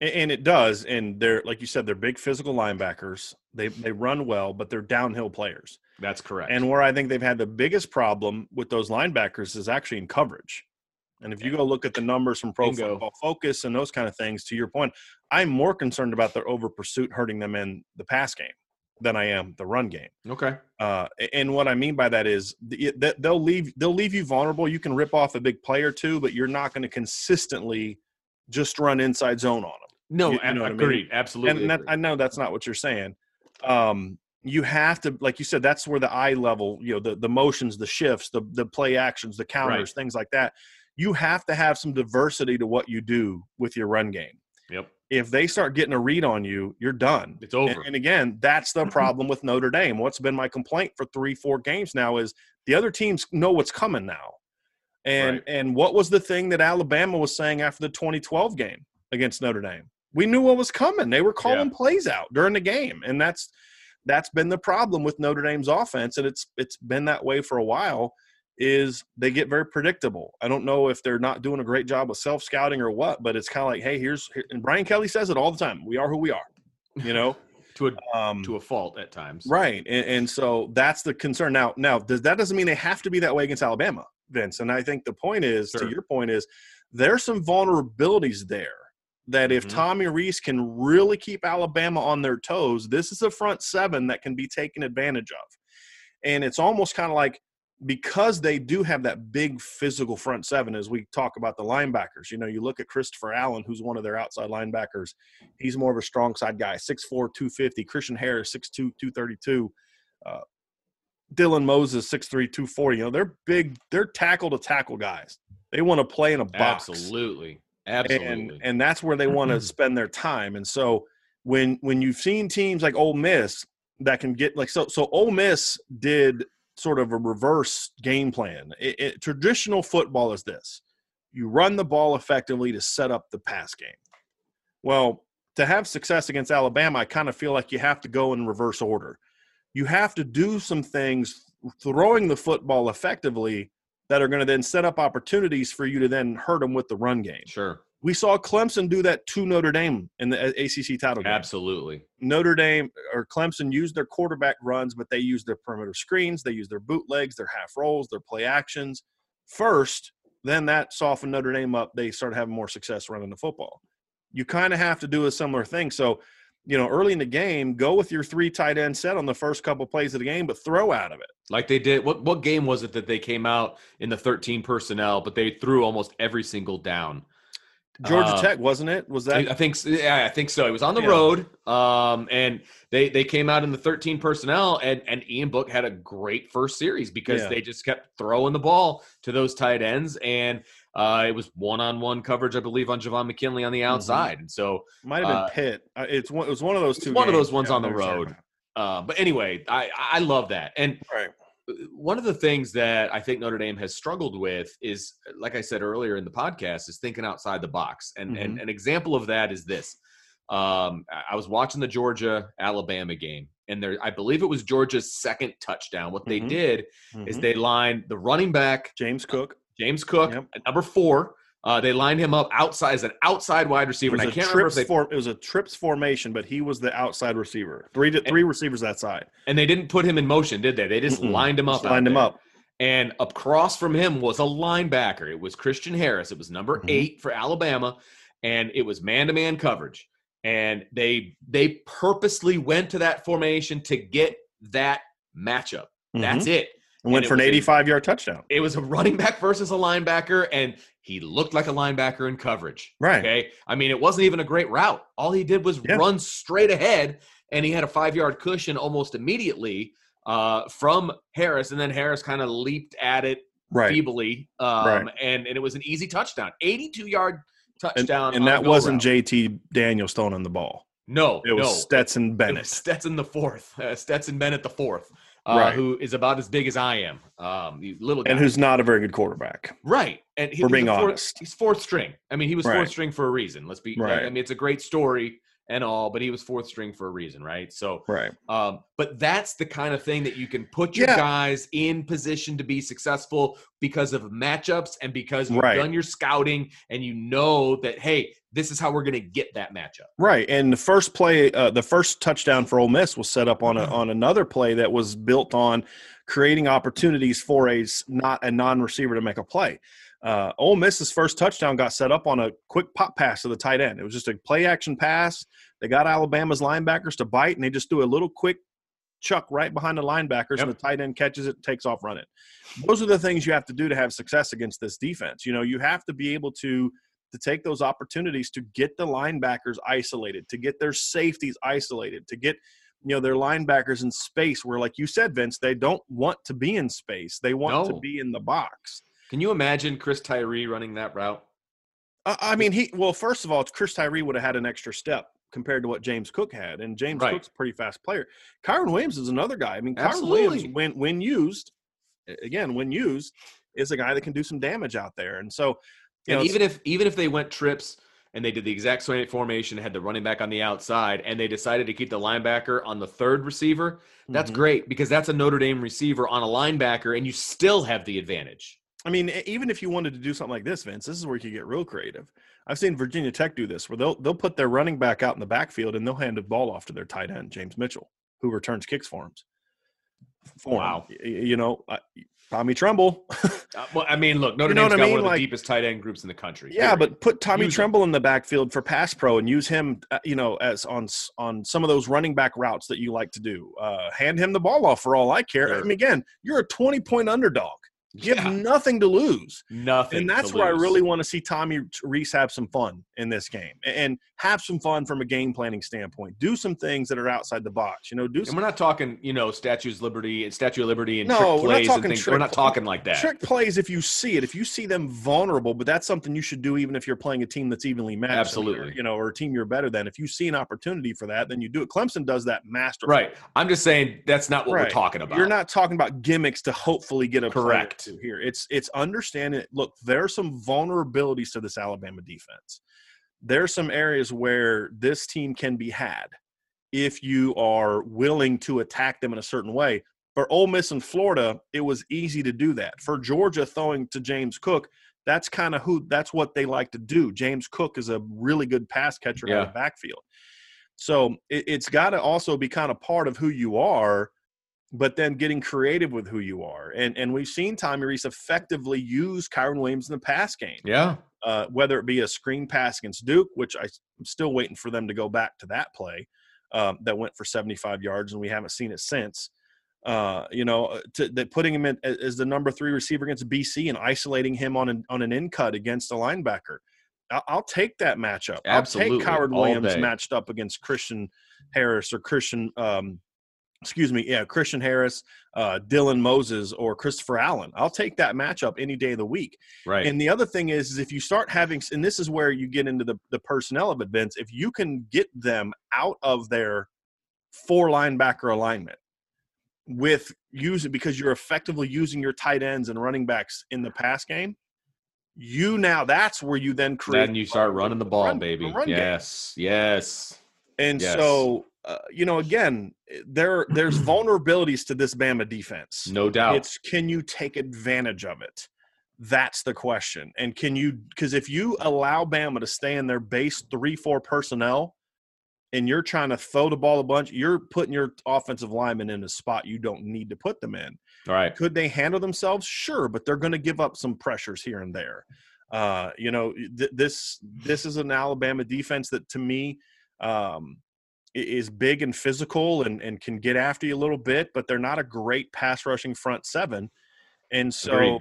And it does. And they're, like you said, they're big physical linebackers. They run well, but they're downhill players. That's correct. And where I think they've had the biggest problem with those linebackers is actually in coverage. And if you go look at the numbers from Pro Football Focus and those kind of things, to your point, I'm more concerned about their over-pursuit hurting them in the pass game than I am the run game. Okay. And what I mean by that is they'll leave you vulnerable. You can rip off a big play or two, but you're not going to consistently just run inside zone on them. No, you know, agreed. I mean? Absolutely. And I know that's not what you're saying. You have to, like you said, that's where the eye level, you know, the motions, the shifts, the play actions, the counters, things like that. You have to have some diversity to what you do with your run game. Yep. If they start getting a read on you, you're done. It's over. And again, that's the problem with Notre Dame. What's been my complaint for 3-4 games now is the other teams know what's coming now. And what was the thing that Alabama was saying after the 2012 game against Notre Dame? We knew what was coming. They were calling plays out during the game. And that's been the problem with Notre Dame's offense, and it's been that way for a while. Is they get very predictable. I don't know if they're not doing a great job with self-scouting or what, but it's kind of like, hey, and Brian Kelly says it all the time, we are who we are, you know, to a fault at times. Right. And so that's the concern. Now that doesn't mean they have to be that way against Alabama, Vince. And I think the point is, to your point is, there's some vulnerabilities there that if Tommy Rees can really keep Alabama on their toes, this is a front seven that can be taken advantage of. And it's almost kind of like, because they do have that big physical front seven, as we talk about the linebackers, you know, you look at Christopher Allen, who's one of their outside linebackers. He's more of a strong side guy, 6'4", 250. Christian Harris, 6'2", 232. Dylan Moses, 6'3", 240. You know, they're big. They're tackle-to-tackle guys. They want to play in a box. Absolutely. Absolutely. And that's where they want to spend their time. And so when you've seen teams like Ole Miss that can get – like so Ole Miss did sort of a reverse game plan. Traditional football is this. You run the ball effectively to set up the pass game. Well, to have success against Alabama, I kind of feel like you have to go in reverse order. You have to do some things throwing the football effectively that are going to then set up opportunities for you to then hurt them with the run game. Sure. We saw Clemson do that to Notre Dame in the ACC title game. Absolutely. Notre Dame or Clemson used their quarterback runs, but they used their perimeter screens. They used their bootlegs, their half rolls, their play actions first. Then that softened Notre Dame up. They started having more success running the football. You kind of have to do a similar thing. So, you know, early in the game, go with your three tight end set on the first couple plays of the game, but throw out of it. Like they did. What game was it that they came out in the 13 personnel, but they threw almost every single down? Georgia Tech, wasn't it? Was that? I think so. It was on the road, and they came out in the 13 personnel, and Ian Book had a great first series because they just kept throwing the ball to those tight ends, and it was one-on-one coverage, I believe, on Javon McKinley on the outside. And so might have been Pitt. It was one of those two. One of those ones on the road. But anyway, I love that. And one of the things that I think Notre Dame has struggled with is, like I said earlier in the podcast, is thinking outside the box. And, and an example of that is this. I was watching the Georgia-Alabama game, and I believe it was Georgia's second touchdown. What they did is they lined the running back, James Cook, at number 4. They lined him up outside as an outside wide receiver. And I can't remember if it was a trips formation, but he was the outside receiver. Three receivers that side. And they didn't put him in motion, did they? They just lined him up. And across from him was a linebacker. It was Christian Harris. It was number 8 for Alabama, and it was man-to-man coverage. And they purposely went to that formation to get that matchup. That's it. And went for an 85-yard touchdown. It was a running back versus a linebacker, and he looked like a linebacker in coverage. Right. Okay. I mean, it wasn't even a great route. All he did was run straight ahead, and he had a 5-yard cushion almost immediately from Harris, and then Harris kind of leaped at it feebly, and it was an easy touchdown, 82-yard touchdown. And that wasn't JT Daniels throwing the ball. No, it was Stetson Bennett. It was Stetson Bennett the fourth. Who is about as big as I am, little guy. And who's not a very good quarterback. Right. And we're being honest. He's fourth string. I mean, he was fourth string for a reason. Let's be I mean, it's a great story and all, but he was fourth string for a reason, right? So, but that's the kind of thing that you can put your guys in position to be successful because of matchups and because you've done your scouting and you know that, hey, this is how we're going to get that matchup. Right, and the first play, the first touchdown for Ole Miss was set up on on another play that was built on creating opportunities for a non-receiver to make a play. Ole Miss's first touchdown got set up on a quick pop pass to the tight end. It was just a play-action pass. They got Alabama's linebackers to bite, and they just do a little quick chuck right behind the linebackers, and the tight end catches it and takes off running. Those are the things you have to do to have success against this defense. You know, you have to be able to take those opportunities to get the linebackers isolated, to get their safeties isolated, to get, you know, their linebackers in space where, like you said, Vince, they don't want to be in space. They want to be in the box. Can you imagine Chris Tyree running that route? I mean, first of all, Chris Tyree would have had an extra step compared to what James Cook had, and James Cook's a pretty fast player. Kyren Williams is another guy. I mean, Kyren Williams, when used, is a guy that can do some damage out there. And so – and even if they went trips and they did the exact same formation, had the running back on the outside, and they decided to keep the linebacker on the third receiver, that's great because that's a Notre Dame receiver on a linebacker, and you still have the advantage. I mean, even if you wanted to do something like this, Vince, this is where you could get real creative. I've seen Virginia Tech do this, where they'll put their running back out in the backfield, and they'll hand the ball off to their tight end, James Mitchell, who returns kicks for him. Wow. You know, Tommy Tremble. Well, I mean, look, Notre Dame's got one of the deepest tight end groups in the country. Yeah, but put Tommy Tremble in the backfield for pass pro and use him, as on some of those running back routes that you like to do. Hand him the ball off for all I care. Sure. I mean, again, you're a 20-point underdog. You have nothing to lose. Nothing. And that's where I really want to see Tommy Rees have some fun in this game and have some fun from a game planning standpoint. Do some things that are outside the box. And we're not talking, Statue of Liberty and trick plays and things. We're not talking like that. Trick plays, if you see it, if you see them vulnerable, but that's something you should do even if you're playing a team that's evenly matched. Absolutely. Or a team you're better than. If you see an opportunity for that, then you do it. Clemson does that masterfully. Right. I'm just saying that's not what we're talking about. You're not talking about gimmicks to hopefully get a correct. Player. Here, it's understanding. Look, there are some vulnerabilities to this Alabama defense. There are some areas where this team can be had if you are willing to attack them in a certain way. For Ole Miss and Florida, it was easy to do that. For Georgia, throwing to James Cook, that's kind of that's what they like to do. James Cook is a really good pass catcher in the backfield, so it's got to also be kind of part of who you are. But then getting creative with who you are. And we've seen Tommy Rees effectively use Kyren Williams in the pass game. Yeah. Whether it be a screen pass against Duke, which I'm still waiting for them to go back to that play that went for 75 yards, and we haven't seen it since. Putting him in as the number 3 receiver against BC and isolating him on an in cut against a linebacker. I'll take that matchup. Absolutely. I'll take Kyren Williams matched up against Christian Harris or Christian Harris, Dylan Moses, or Christopher Allen. I'll take that matchup any day of the week. Right. And the other thing is if you start having – and this is where you get into the personnel of events. If you can get them out of their 4 linebacker alignment because you're effectively using your tight ends and running backs in the pass game, that's where you then create – then you start running the ball, baby. Yes, yes. And so – again, there's vulnerabilities to this Bama defense. No doubt. It's can you take advantage of it? That's the question. And because if you allow Bama to stay in their base 3-4 personnel and you're trying to throw the ball a bunch, you're putting your offensive linemen in a spot you don't need to put them in. All right. Could they handle themselves? Sure, but they're going to give up some pressures here and there. This is an Alabama defense that to me is big and physical and can get after you a little bit, but they're not a great pass rushing front 7. And so Agreed.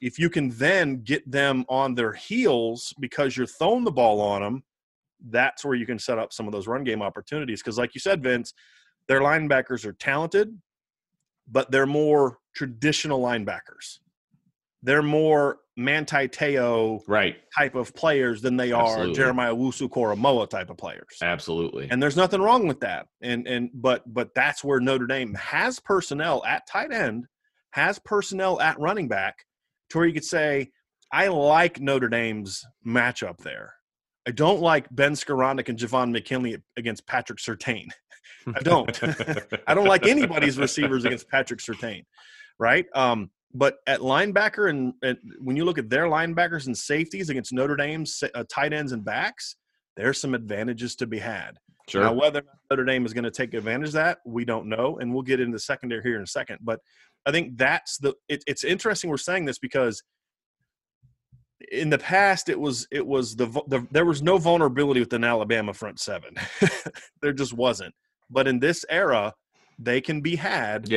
If you can then get them on their heels because you're throwing the ball on them, that's where you can set up some of those run game opportunities. Because like you said, Vince, their linebackers are talented, but they're more traditional linebackers. They're more Manti Te'o type of players than they are Jeremiah Owusu-Koramoah type of players. Absolutely. And there's nothing wrong with that. But that's where Notre Dame has personnel at tight end, has personnel at running back, to where you could say, I like Notre Dame's matchup there. I don't like Ben Skowronek and Javon McKinley against Patrick Surtain. I don't. I don't like anybody's receivers against Patrick Surtain, right? But at linebacker and when you look at their linebackers and safeties against Notre Dame's tight ends and backs, there's some advantages to be had. Sure. Now, whether Notre Dame is going to take advantage of that, we don't know, and we'll get into secondary here in a second. But I think that's it's interesting we're saying this because in the past it was there was no vulnerability with an Alabama front 7. There just wasn't. But in this era – they can be had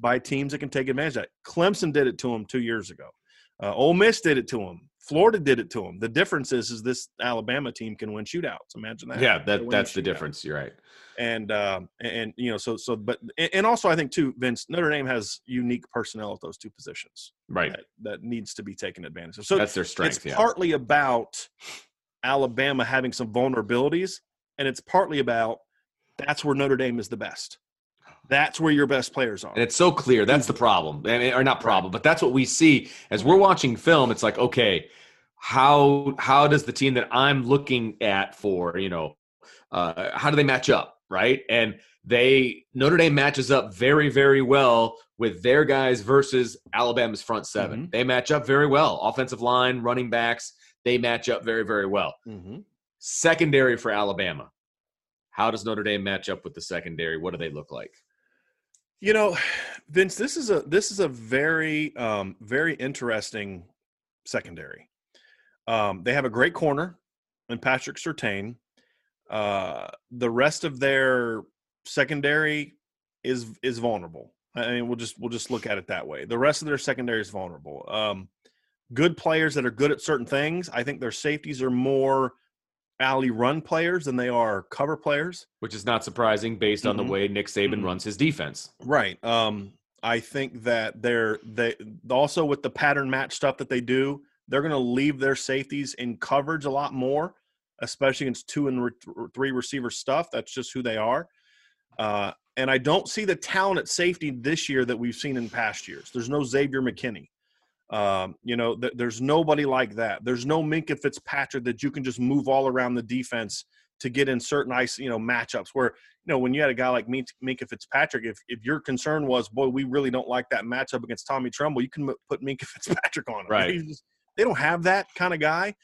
by teams that can take advantage of that. Clemson did it to them 2 years ago. Ole Miss did it to them. Florida did it to them. The difference is this Alabama team can win shootouts. Imagine that. Yeah, that's the difference. You're right. And also I think too, Vince, Notre Dame has unique personnel at those two positions. Right. That needs to be taken advantage of. So that's their strength. It's partly about Alabama having some vulnerabilities, and it's partly about that's where Notre Dame is the best. That's where your best players are. And it's so clear. That's the problem. Or not problem, but that's what we see. As we're watching film, it's like, okay, how does the team that I'm looking at for, how do they match up, right? And Notre Dame matches up very, very well with their guys versus Alabama's front 7. Mm-hmm. They match up very well. Offensive line, running backs, they match up very, very well. Mm-hmm. Secondary for Alabama. How does Notre Dame match up with the secondary? What do they look like? You know, Vince, this is a very, very interesting secondary. They have a great corner in Patrick Surtain. The rest of their secondary is vulnerable. I mean, we'll just look at it that way. The rest of their secondary is vulnerable. Good players that are good at certain things. I think their safeties are more alley run players than they are cover players, which is not surprising based on the way Nick Saban runs his defense. Right. I think that they also, with the pattern match stuff that they do, they're going to leave their safeties in coverage a lot more, especially against two and three receiver stuff. That's just who they are. And I don't see the talent at safety this year that we've seen in past years. There's no Xavier McKinney. There's nobody like that. There's no Minkah Fitzpatrick that you can just move all around the defense to get in certain matchups where, when you had a guy like Minkah Fitzpatrick, if your concern was, boy, we really don't like that matchup against Tommy Tremble, you can put Minkah Fitzpatrick on him. Right. They don't have that kind of guy.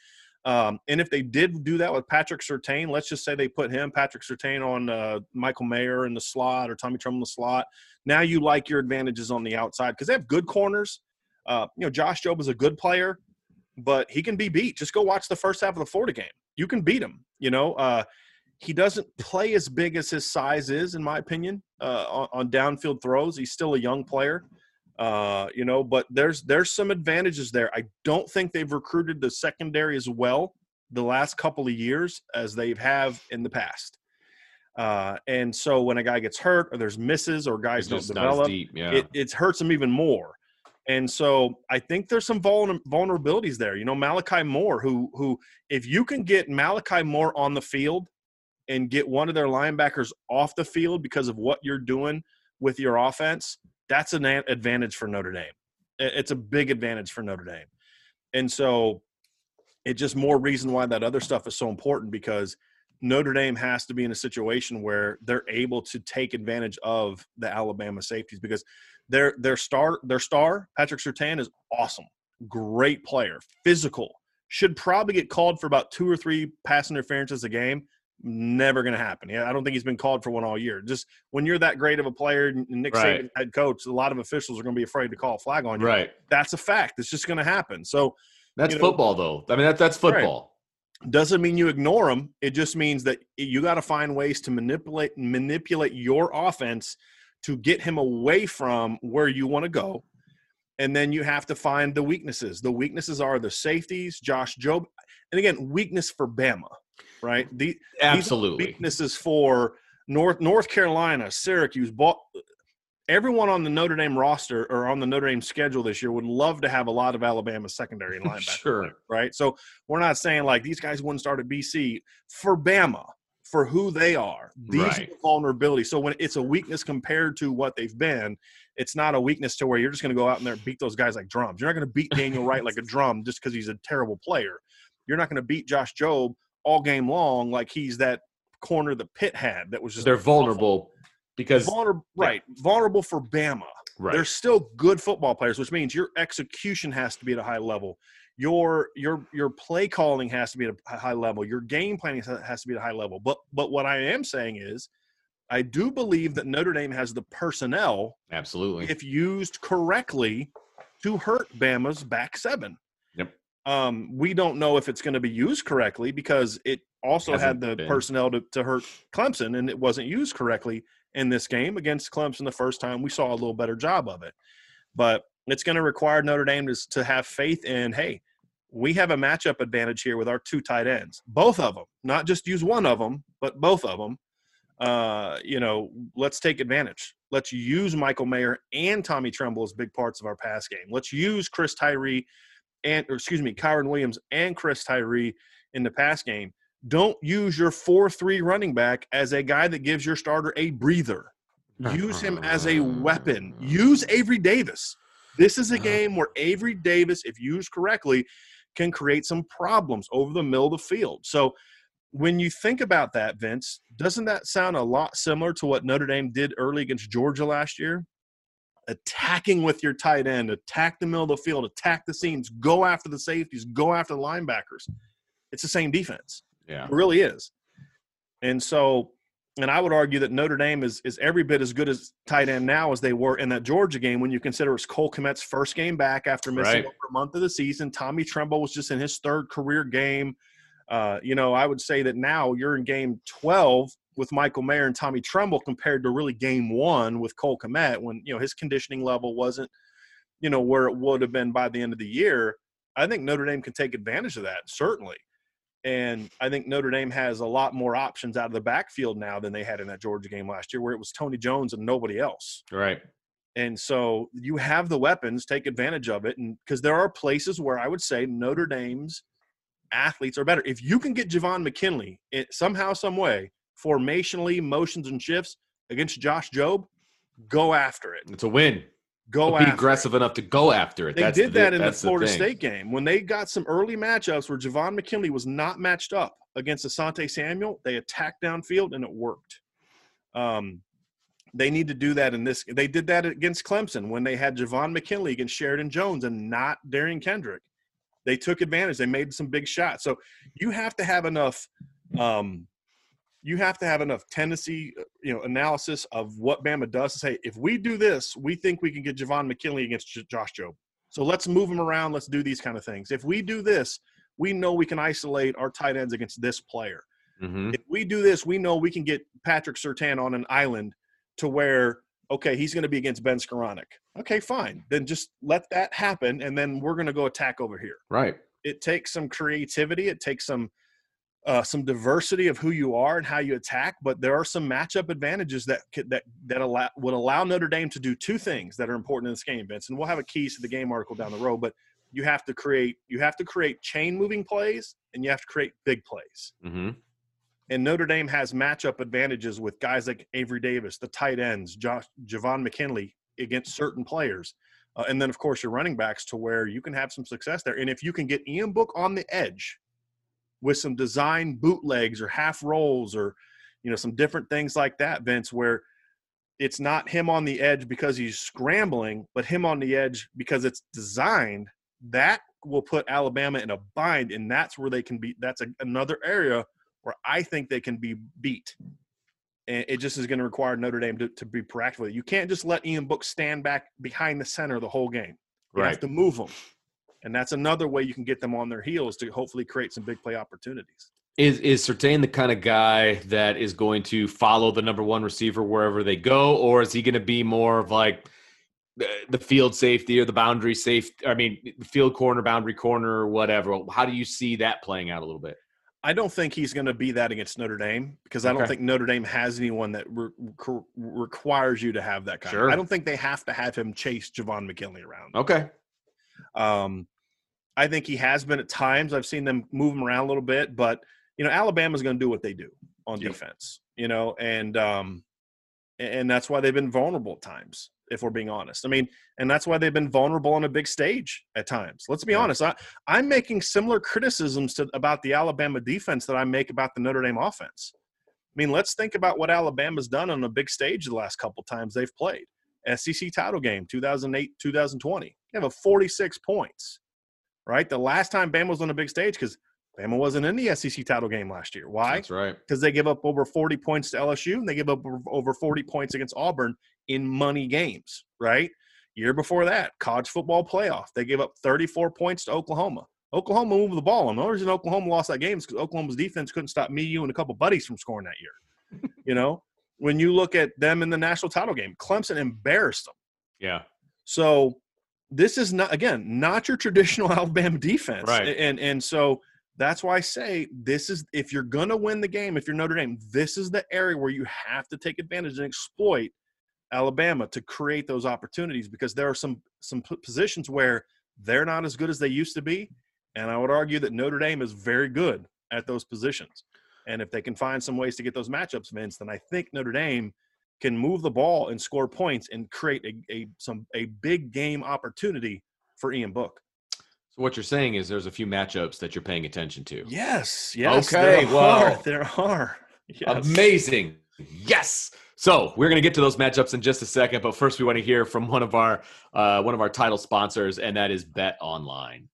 And if they did do that with Patrick Surtain, let's just say they put Patrick Surtain on Michael Mayer in the slot or Tommy Tremble in the slot. Now you like your advantages on the outside because they have good corners. Josh Jobe is a good player, but he can be beat. Just go watch the first half of the Florida game. You can beat him. He doesn't play as big as his size is, in my opinion, on downfield throws. He's still a young player. But there's some advantages there. I don't think they've recruited the secondary as well the last couple of years as they have in the past. And so when a guy gets hurt or there's misses or guys don't develop, it hurts them even more. And so I think there's some vulnerabilities there. Malachi Moore, who if you can get Malachi Moore on the field and get one of their linebackers off the field because of what you're doing with your offense, that's an advantage for Notre Dame. It's a big advantage for Notre Dame. And so it's just more reason why that other stuff is so important, because Notre Dame has to be in a situation where they're able to take advantage of the Alabama safeties, because their star, Patrick Surtain, is awesome. Great player. Physical. Should probably get called for about 2 or 3 pass interferences a game. Never going to happen. I don't think he's been called for one all year. Just when you're that great of a player and Nick Saban, head coach, a lot of officials are going to be afraid to call a flag on you. Right. That's a fact. It's just going to happen. So that's football, though. I mean, that's football. Right. Doesn't mean you ignore them. It just means that you got to find ways to manipulate your offense to get him away from where you want to go. And then you have to find the weaknesses. The weaknesses are the safeties, Josh Jobe. And again, weakness for Bama. Right. Absolutely. These weaknesses for North Carolina, Syracuse, everyone on the Notre Dame roster or on the Notre Dame schedule this year would love to have a lot of Alabama secondary and linebackers. Sure. Right. So we're not saying like these guys wouldn't start at BC. For Bama, for who they are, these are vulnerabilities. So when it's a weakness compared to what they've been, it's not a weakness to where you're just going to go out in there and beat those guys like drums. You're not going to beat Daniel Wright like a drum just because he's a terrible player. You're not going to beat Josh Jobe all game long like he's that corner the Pitt had that was just – they're vulnerable because – right. Vulnerable for Bama. Right. They're still good football players, which means your execution has to be at a high level. Your play calling has to be at a high level. Your game planning has to be at a high level. But what I am saying is I do believe that Notre Dame has the personnel – absolutely. – if used correctly to hurt Bama's back seven. We don't know if it's going to be used correctly because it also had the personnel to hurt Clemson, and it wasn't used correctly in this game against Clemson the first time. We saw a little better job of it. But it's going to require Notre Dame to have faith in, hey, we have a matchup advantage here with our two tight ends, both of them, not just use one of them, but both of them. Let's take advantage. Let's use Michael Mayer and Tommy Tremble as big parts of our pass game. Let's use Kyren Williams and Chris Tyree in the pass game. Don't use your 4-3 running back as a guy that gives your starter a breather. Use him as a weapon. Use Avery Davis. This is a game where Avery Davis, if used correctly, can create some problems over the middle of the field. So when you think about that, Vince, doesn't that sound a lot similar to what Notre Dame did early against Georgia last year? Attacking with your tight end, attack the middle of the field, attack the seams, go after the safeties, go after the linebackers. It's the same defense. Yeah. It really is. And so And I would argue that Notre Dame is every bit as good as tight end now as they were in that Georgia game when you consider it's Cole Kmet's first game back after missing over a month of the season. Tommy Tremble was just in his third career game. You know, I would say that now you're in game 12 with Michael Mayer and Tommy Tremble compared to really game 1 with Cole Kmet when, you know, his conditioning level wasn't, you know, where it would have been by the end of the year. I think Notre Dame can take advantage of that, certainly. And I think Notre Dame has a lot more options out of the backfield now than they had in that Georgia game last year where it was Tony Jones and nobody else. Right. And so you have the weapons, take advantage of it. And because there are places where I would say Notre Dame's athletes are better. If you can get Javon McKinley somehow, some way, formationally, motions and shifts against Josh Jobe, go after it. It's a win. Be aggressive enough to go after it. They did that in the Florida State game. When they got some early matchups where Javon McKinley was not matched up against Asante Samuel, they attacked downfield and it worked. They need to do that in this. They did that against Clemson when they had Javon McKinley against Sheridan Jones and not Darian Kendrick. They took advantage. They made some big shots. So you have to have enough tendency, you know, analysis of what Bama does to say, if we do this, we think we can get Javon McKinley against Josh Jobe. So let's move him around. Let's do these kind of things. If we do this, we know we can isolate our tight ends against this player. Mm-hmm. If we do this, we know we can get Patrick Surtain on an island to where, okay, he's going to be against Ben Skowronek. Okay, fine. Then just let that happen, and then we're going to go attack over here. Right. It takes some creativity. It takes some diversity of who you are and how you attack, but there are some matchup advantages that would allow Notre Dame to do two things that are important in this game, Vince. And we'll have a keys to the game article down the road, but you have to create chain moving plays and you have to create big plays. Mm-hmm. And Notre Dame has matchup advantages with guys like Avery Davis, the tight ends, Javon McKinley against certain players. And then of course your running backs to where you can have some success there. And if you can get Ian Book on the edge, with some design bootlegs or half rolls or, you know, some different things like that, Vince, where it's not him on the edge because he's scrambling, but him on the edge because it's designed, that will put Alabama in a bind, and that's where they can be. That's another area where I think they can be beat. And it just is going to require Notre Dame to be proactive. You can't just let Ian Book stand back behind the center the whole game. You have to move him. And that's another way you can get them on their heels to hopefully create some big play opportunities. Is Surtain the kind of guy that is going to follow the number one receiver wherever they go, or is he going to be more of like the field safety or the boundary safety? I mean, field corner, boundary corner, or whatever. How do you see that playing out a little bit? I don't think he's going to be that against Notre Dame because I don't think Notre Dame has anyone that requires you to have that kind of. I don't think they have to have him chase Javon McKinley around. Okay. I think he has been at times. I've seen them move him around a little bit, but you know, Alabama's going to do what they do on defense, you know, and that's why they've been vulnerable at times, if we're being honest. I mean, and that's why they've been vulnerable on a big stage at times. Let's be honest. I'm making similar criticisms about the Alabama defense that I make about the Notre Dame offense. I mean, let's think about what Alabama's done on a big stage the last couple times they've played. SEC title game, 2008, 2020. They have a 46 points, right? The last time Bama was on a big stage because Bama wasn't in the SEC title game last year. Why? That's right. Because they give up over 40 points to LSU and they give up over 40 points against Auburn in money games, right? Year before that, college football playoff, they gave up 34 points to Oklahoma. Oklahoma moved the ball. And the only reason Oklahoma lost that game is because Oklahoma's defense couldn't stop me, you, and a couple buddies from scoring that year, you know? When you look at them in the national title game, Clemson embarrassed them. Yeah. So this is not your traditional Alabama defense. Right. And so that's why I say this is, if you're going to win the game, if you're Notre Dame, this is the area where you have to take advantage and exploit Alabama to create those opportunities because there are some positions where they're not as good as they used to be. And I would argue that Notre Dame is very good at those positions. And if they can find some ways to get those matchups, Vince, then I think Notre Dame can move the ball and score points and create a big game opportunity for Ian Book. So what you're saying is there's a few matchups that you're paying attention to. Yes. Okay. There are. Yes. Amazing. Yes. So we're going to get to those matchups in just a second, but first we want to hear from one of our title sponsors, and that is Bet Online.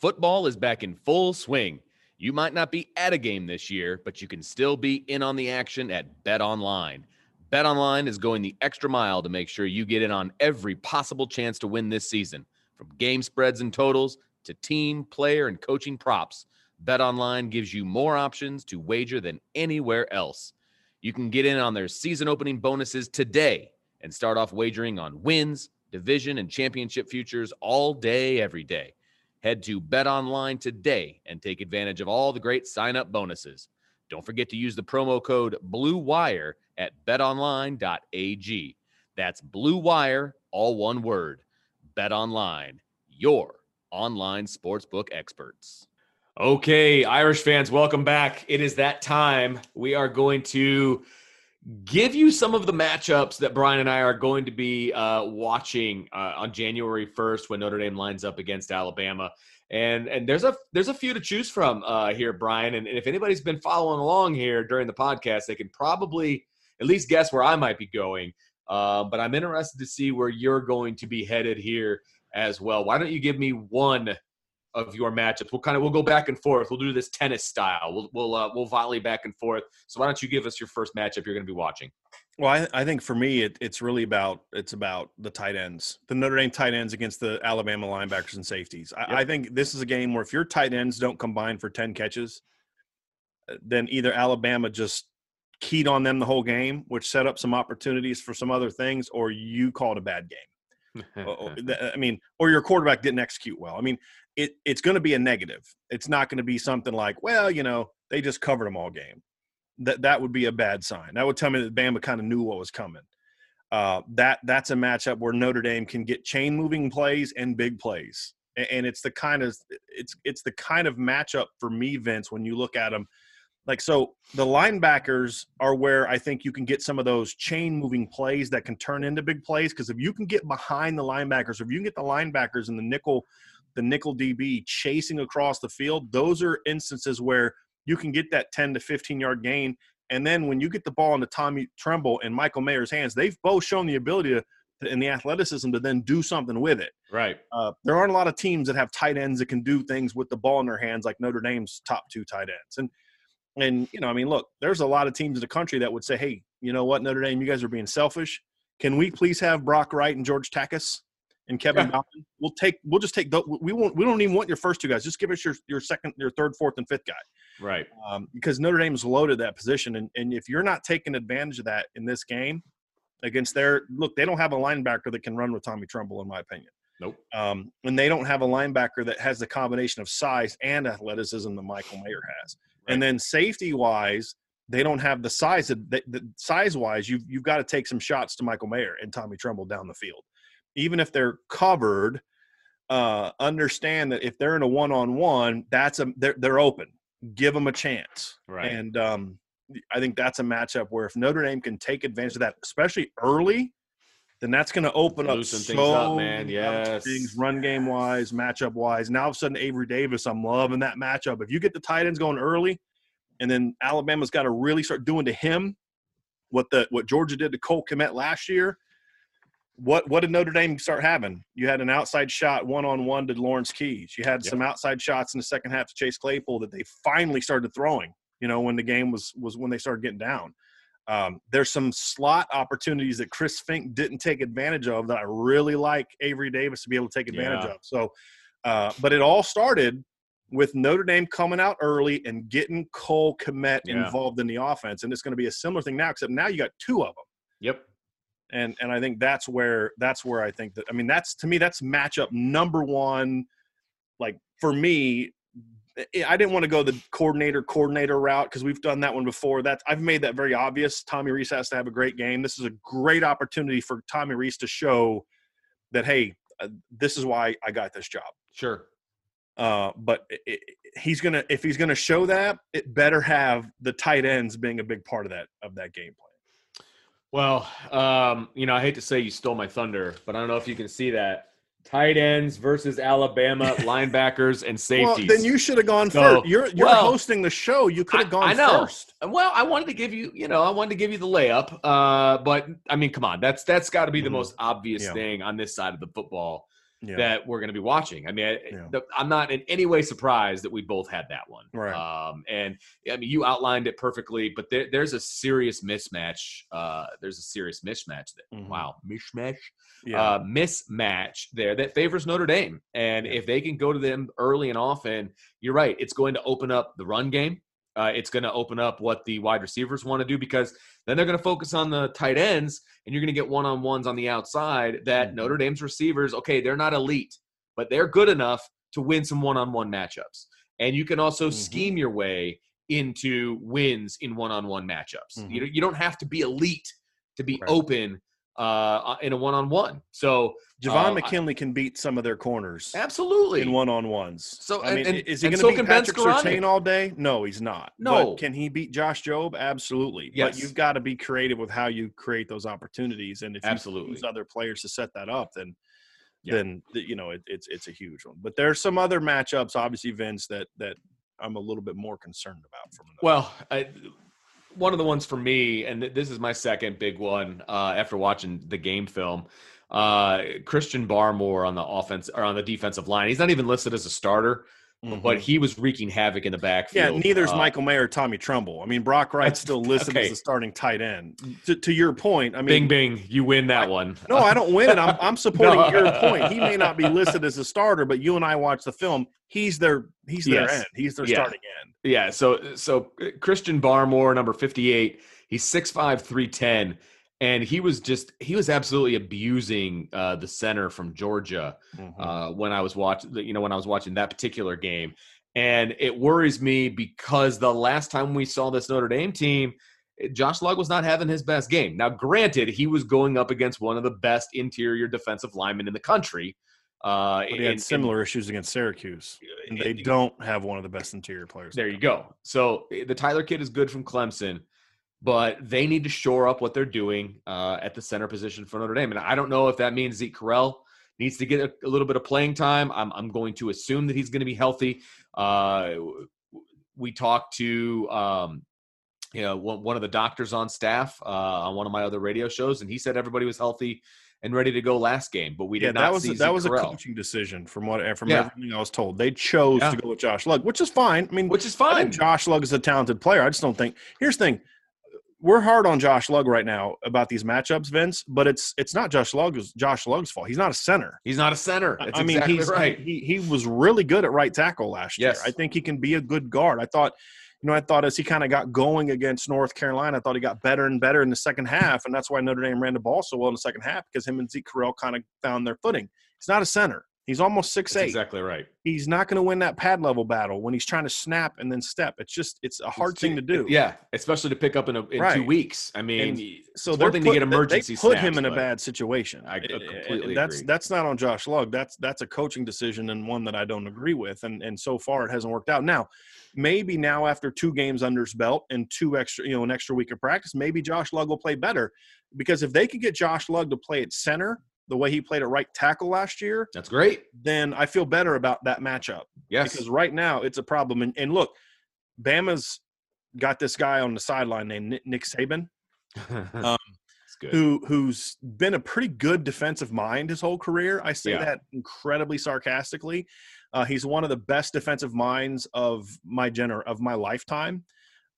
Football is back in full swing. You might not be at a game this year, but you can still be in on the action at BetOnline. BetOnline is going the extra mile to make sure you get in on every possible chance to win this season. From game spreads and totals to team, player, and coaching props, BetOnline gives you more options to wager than anywhere else. You can get in on their season opening bonuses today and start off wagering on wins, division, and championship futures all day, every day. Head to BetOnline today and take advantage of all the great sign-up bonuses. Don't forget to use the promo code BLUEWIRE at betonline.ag. That's BLUEWIRE, all one word. BetOnline, your online sportsbook experts. Okay, Irish fans, welcome back. It is that time. We are going to give you some of the matchups that Brian and I are going to be watching on January 1st when Notre Dame lines up against Alabama. And there's a few to choose from here, Brian. And if anybody's been following along here during the podcast, they can probably at least guess where I might be going. But I'm interested to see where you're going to be headed here as well. Why don't you give me one of your matchups? We'll go back and forth. We'll do this tennis style. We'll volley back and forth. So why don't you give us your first matchup you're going to be watching? Well, I think for me, it's about the tight ends, the Notre Dame tight ends against the Alabama linebackers and safeties. I think this is a game where if your tight ends don't combine for 10 catches, then either Alabama just keyed on them the whole game, which set up some opportunities for some other things, or you called a bad game. Or your quarterback didn't execute well. I mean, it's going to be a negative. It's not going to be something like, well, you know, they just covered them all game. That would be a bad sign. That would tell me that Bama kind of knew what was coming. That's a matchup where Notre Dame can get chain moving plays and big plays, and it's the kind of matchup for me, Vince. When you look at them, like, so the linebackers are where I think you can get some of those chain-moving plays that can turn into big plays, because if you can get behind the linebackers, or if you can get the linebackers and the nickel DB chasing across the field, those are instances where you can get that 10 to 15-yard gain. And then when you get the ball into Tommy Tremble and Michael Mayer's hands, they've both shown the ability and the athleticism to then do something with it. Right. There aren't a lot of teams that have tight ends that can do things with the ball in their hands like Notre Dame's top two tight ends. And, you know, I mean, look, there's a lot of teams in the country that would say, hey, you know what, Notre Dame, you guys are being selfish. Can we please have Brock Wright and George Takis and Kevin Bowman? We don't even want your first two guys. Just give us your second, your third, fourth, and fifth guy. Right. Because Notre Dame's loaded that position. And if you're not taking advantage of that in this game against they don't have a linebacker that can run with Tommy Tremble, in my opinion. Nope. And they don't have a linebacker that has the combination of size and athleticism that Michael Mayer has. Right. And then safety-wise, they don't have the size. Size-wise, you've got to take some shots to Michael Mayer and Tommy Tremble down the field. Even if they're covered, understand that if they're in a one-on-one, they're open. Give them a chance. Right. And I think that's a matchup where if Notre Dame can take advantage of that, especially early, then that's going to open up so many things, run game wise, matchup wise. Now all of a sudden, Avery Davis, I'm loving that matchup. If you get the tight ends going early, and then Alabama's got to really start doing to him what Georgia did to Cole Kmet last year. What did Notre Dame start having? You had an outside shot one-on-one to Lawrence Keyes. You had some outside shots in the second half to Chase Claypool that they finally started throwing. You know, when the game was when they started getting down. There's some slot opportunities that Chris Fink didn't take advantage of that I really like Avery Davis to be able to take advantage of. So, but it all started with Notre Dame coming out early and getting Cole Kmet involved in the offense. And it's going to be a similar thing now, except now you got two of them. Yep. And I think that's where I think that, I mean, that's matchup number one. Like for me, I didn't want to go the coordinator route because we've done that one before. I've made that very obvious. Tommy Rees has to have a great game. This is a great opportunity for Tommy Rees to show that, hey, this is why I got this job. Sure. But if he's gonna show that, it better have the tight ends being a big part of that game plan. Well, you know, I hate to say you stole my thunder, but I don't know if you can see that. Tight ends versus Alabama linebackers and safeties. Well, then you should have gone first. You're hosting the show. You could have gone first. Well, I wanted to give you, the layup. But I mean, come on, that's got to be the most obvious thing on this side of the football that we're going to be watching. I mean, I'm not in any way surprised that we both had that one. Right. And I mean, you outlined it perfectly, but there's a serious mismatch. There's a serious mismatch that, mismatch there that favors Notre Dame. And if they can go to them early and often, you're right. It's going to open up the run game. It's going to open up what the wide receivers want to do, because then they're going to focus on the tight ends, and you're going to get one-on-ones on the outside that Notre Dame's receivers, okay, they're not elite, but they're good enough to win some one-on-one matchups. And you can also scheme your way into wins in one-on-one matchups. You don't have to be elite to be open in a one-on-one. So Javon McKinley can beat some of their corners. Absolutely. In one-on-ones. So, I mean, is he going to beat Patrick Surtain all day? No, he's not. No. But can he beat Josh Jobe? Absolutely. Yes. But you've got to be creative with how you create those opportunities. And if you use other players to set that up, then you know, it's a huge one. But there's some other matchups, obviously, Vince, that I'm a little bit more concerned about. One of the ones for me, and this is my second big one after watching the game film, Christian Barmore on the offense or on the defensive line. He's not even listed as a starter, but he was wreaking havoc in the backfield. Yeah, neither's Michael Mayer or Tommy Tremble. I mean, Brock Wright's still listed as the starting tight end. To your point, I mean, Bing, you win that one. No, I don't win it. I'm supporting your point. He may not be listed as a starter, but you and I watched the film. He's their end. He's their starting end. Yeah, so Christian Barmore, number 58, he's 6'5", 310, and he was absolutely abusing the center from Georgia when I was watching that particular game. And it worries me because the last time we saw this Notre Dame team, Josh Lugg was not having his best game. Now, granted, he was going up against one of the best interior defensive linemen in the country. But he had similar issues against Syracuse. And they don't have one of the best interior players. There you go. So the Tyler kid is good from Clemson, but they need to shore up what they're doing at the center position for Notre Dame. And I don't know if that means Zeke Correll needs to get a little bit of playing time. I'm going to assume that he's going to be healthy. We talked to one of the doctors on staff on one of my other radio shows, and he said everybody was healthy and ready to go last game, but we did not see Zeke Correll. That was a coaching decision from everything I was told. They chose to go with Josh Lugg, which is fine. I mean, Josh Lugg is a talented player. I just don't think – here's the thing. We're hard on Josh Lugg right now about these matchups, Vince, but it's not Josh Lugg's fault. He's not a center. That's right. He was really good at right tackle last year. I think he can be a good guard. I thought as he kind of got going against North Carolina, I thought he got better and better in the second half, and that's why Notre Dame ran the ball so well in the second half, because him and Zeke Correll kind of found their footing. He's not a center. He's almost 6'8". That's exactly right. He's not going to win that pad level battle when he's trying to snap and then step. It's a hard thing to do. Yeah, especially to pick up in 2 weeks. I mean, so they're putting him in a bad situation. I completely agree. That's not on Josh Lugg. That's a coaching decision, and one that I don't agree with. And so far it hasn't worked out. Now, maybe now after 2 games under his belt and 2 extra, an extra week of practice, maybe Josh Lugg will play better, because if they could get Josh Lugg to play at center the way he played at right tackle last year, that's great. Then I feel better about that matchup. Yes. Because right now it's a problem. And look, Bama's got this guy on the sideline named Nick Saban, good. Who's been a pretty good defensive mind his whole career. I say that incredibly sarcastically. He's one of the best defensive minds of my lifetime.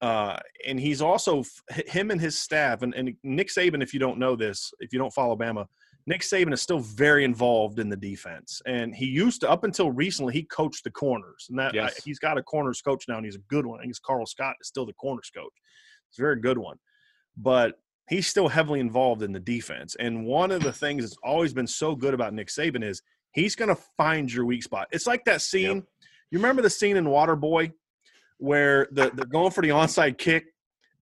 And he's also him and his staff, and Nick Saban, if you don't know this, if you don't follow Bama, Nick Saban is still very involved in the defense. And he used to, up until recently, he coached the corners. And he's got a corners coach now, and he's a good one. I think Carl Scott is still the corners coach. It's a very good one. But he's still heavily involved in the defense. And one of the things that's always been so good about Nick Saban is he's going to find your weak spot. It's like that scene. Yep. You remember the scene in Waterboy where they're going for the onside kick,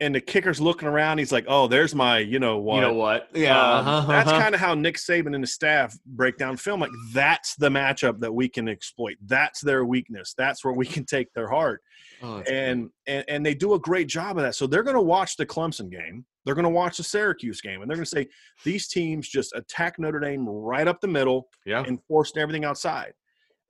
and the kicker's looking around. He's like, oh, there's my you know what. Yeah. That's kind of how Nick Saban and his staff break down film. Like, that's the matchup that we can exploit. That's their weakness. That's where we can take their heart. And they do a great job of that. So they're going to watch the Clemson game. They're going to watch the Syracuse game. And they're going to say, these teams just attack Notre Dame right up the middle and forced everything outside.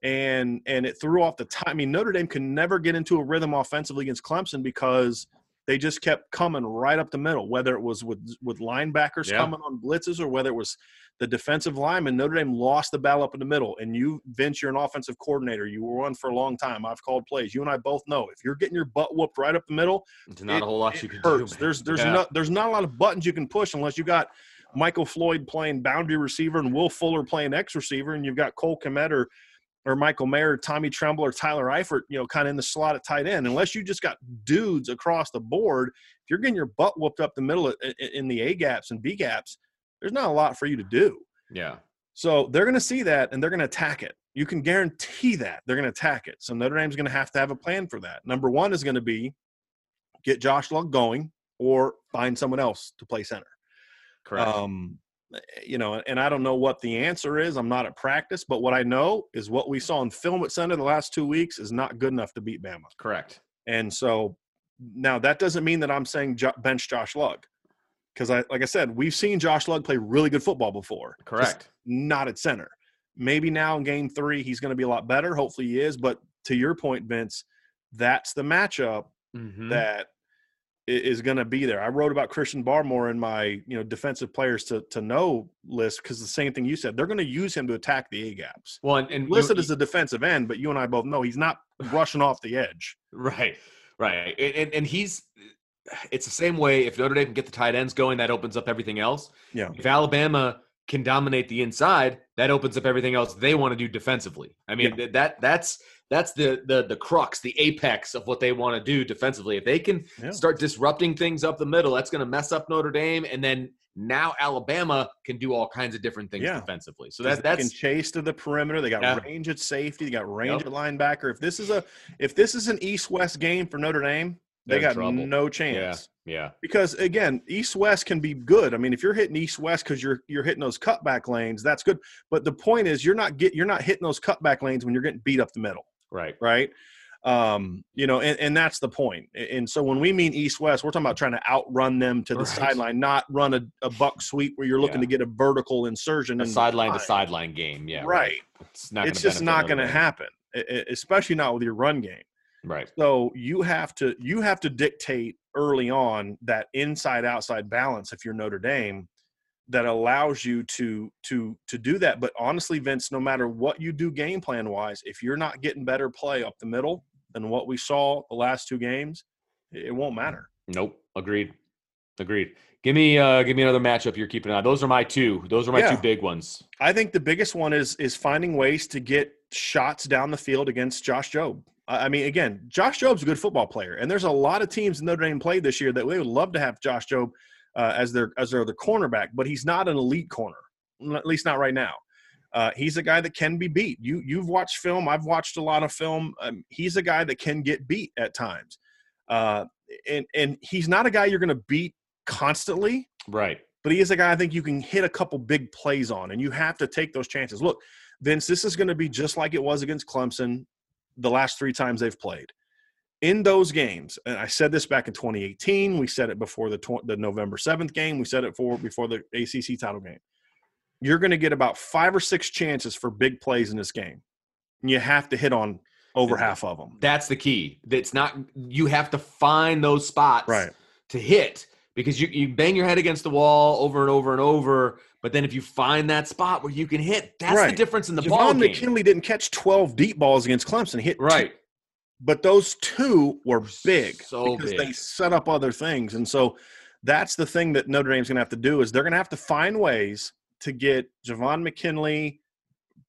And it threw off the time. I mean, Notre Dame can never get into a rhythm offensively against Clemson because – They just kept coming right up the middle, whether it was with linebackers coming on blitzes or whether it was the defensive lineman. Notre Dame lost the battle up in the middle. And you, Vince, you're an offensive coordinator. You were one for a long time. I've called plays. You and I both know if you're getting your butt whooped right up the middle, it's not a whole lot you can do. There's not a lot of buttons you can push unless you got Michael Floyd playing boundary receiver and Will Fuller playing X receiver, and you've got Cole Kmet or Michael Mayer, Tommy Tremble, or Tyler Eifert, kind of in the slot at tight end. Unless you just got dudes across the board, if you're getting your butt whooped up the middle in the A gaps and B gaps, there's not a lot for you to do. Yeah. So they're going to see that, and they're going to attack it. You can guarantee that they're going to attack it. So Notre Dame's going to have a plan for that. Number one is going to be get Josh Lugg going or find someone else to play center. Correct. And I don't know what the answer is. I'm not at practice, but what I know is what we saw in film at center the last 2 weeks is not good enough to beat Bama. Correct. And so now that doesn't mean that I'm saying bench Josh Lugg, because like I said, we've seen Josh Lugg play really good football before. Correct. Not at center. Maybe now in game 3 he's going to be a lot better. Hopefully he is. But to your point, Vince, that's the matchup that is going to be there. I wrote about Christian Barmore in my defensive players to know list because the same thing you said. They're going to use him to attack the A-gaps. Well, and listed as a defensive end, but you and I both know he's not rushing off the edge. Right. And he's – it's the same way if Notre Dame can get the tight ends going, that opens up everything else. Yeah. If Alabama can dominate the inside, that opens up everything else they want to do defensively. I mean, that's the crux, the apex of what they want to do defensively. If they can start disrupting things up the middle, that's going to mess up Notre Dame. And then now Alabama can do all kinds of different things defensively. So that's can chase to the perimeter. They got range at safety. They got range at linebacker. If this is an East-West game for Notre Dame, they got no chance. Yeah. Because again, East-West can be good. I mean, if you're hitting East-West because you're hitting those cutback lanes, that's good. But the point is, you're not hitting those cutback lanes when you're getting beat up the middle. Right. And that's the point. And so when we mean East-West, we're talking about trying to outrun them to the sideline, not run a buck sweep where you're looking to get a vertical insertion. A sideline to sideline game. Yeah. Right. It's just not going to happen, especially not with your run game. Right. So you have to dictate early on that inside outside balance if you're Notre Dame that allows you to do that. But honestly, Vince, no matter what you do game plan wise, if you're not getting better play up the middle than what we saw the last 2 games, it won't matter. Nope. Agreed. Give me another matchup you're keeping an eye. Those are my 2. Those are my 2 big ones. I think the biggest one is finding ways to get shots down the field against Josh Jobe. I mean, again, Josh Jobe's a good football player, and there's a lot of teams Notre Dame played this year that they would love to have Josh Jobe as their other cornerback, but he's not an elite corner, at least not right now. He's a guy that can be beat. You've watched film. I've watched a lot of film. He's a guy that can get beat at times, and he's not a guy you're going to beat constantly. Right. But he is a guy I think you can hit a couple big plays on, and you have to take those chances. Look, Vince, this is going to be just like it was against Clemson the last 3 times they've played. In those games, and I said this back in 2018, we said it before the November 7th game, we said it before the ACC title game, you're going to get about 5 or 6 chances for big plays in this game. And you have to hit on over half of them. That's the key. That's not – you have to find those spots to hit, because you bang your head against the wall over and over and over. But then if you find that spot where you can hit, that's the difference in the ball game. Javon McKinley didn't catch 12 deep balls against Clemson. Hit 2. But those 2 were big because they set up other things. And so that's the thing that Notre Dame's going to have to do is they're going to have to find ways to get Javon McKinley,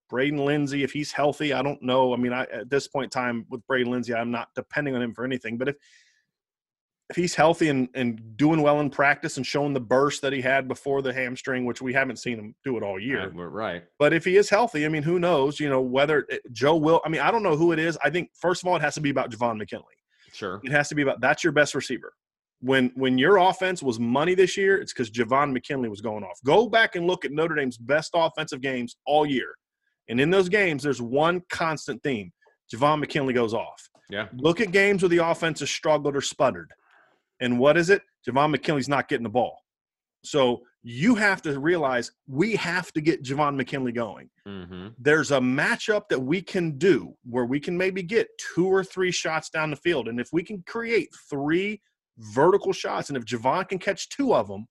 Braden Lindsey, if he's healthy. I don't know. I mean, at this point in time with Braden Lindsey, I'm not depending on him for anything. But if he's healthy and doing well in practice and showing the burst that he had before the hamstring, which we haven't seen him do it all year. Right. But if he is healthy, I mean, who knows, whether Joe will, I mean, I don't know who it is. I think first of all, it has to be about Javon McKinley. Sure. It has to be about, that's your best receiver. When your offense was money this year, it's because Javon McKinley was going off. Go back and look at Notre Dame's best offensive games all year. And in those games, there's one constant theme. Javon McKinley goes off. Yeah. Look at games where the offense has struggled or sputtered. And what is it? Javon McKinley's not getting the ball. So you have to realize we have to get Javon McKinley going. Mm-hmm. There's a matchup that we can do where we can maybe get 2 or 3 shots down the field. And if we can create 3 vertical shots. And if Javon can catch two of them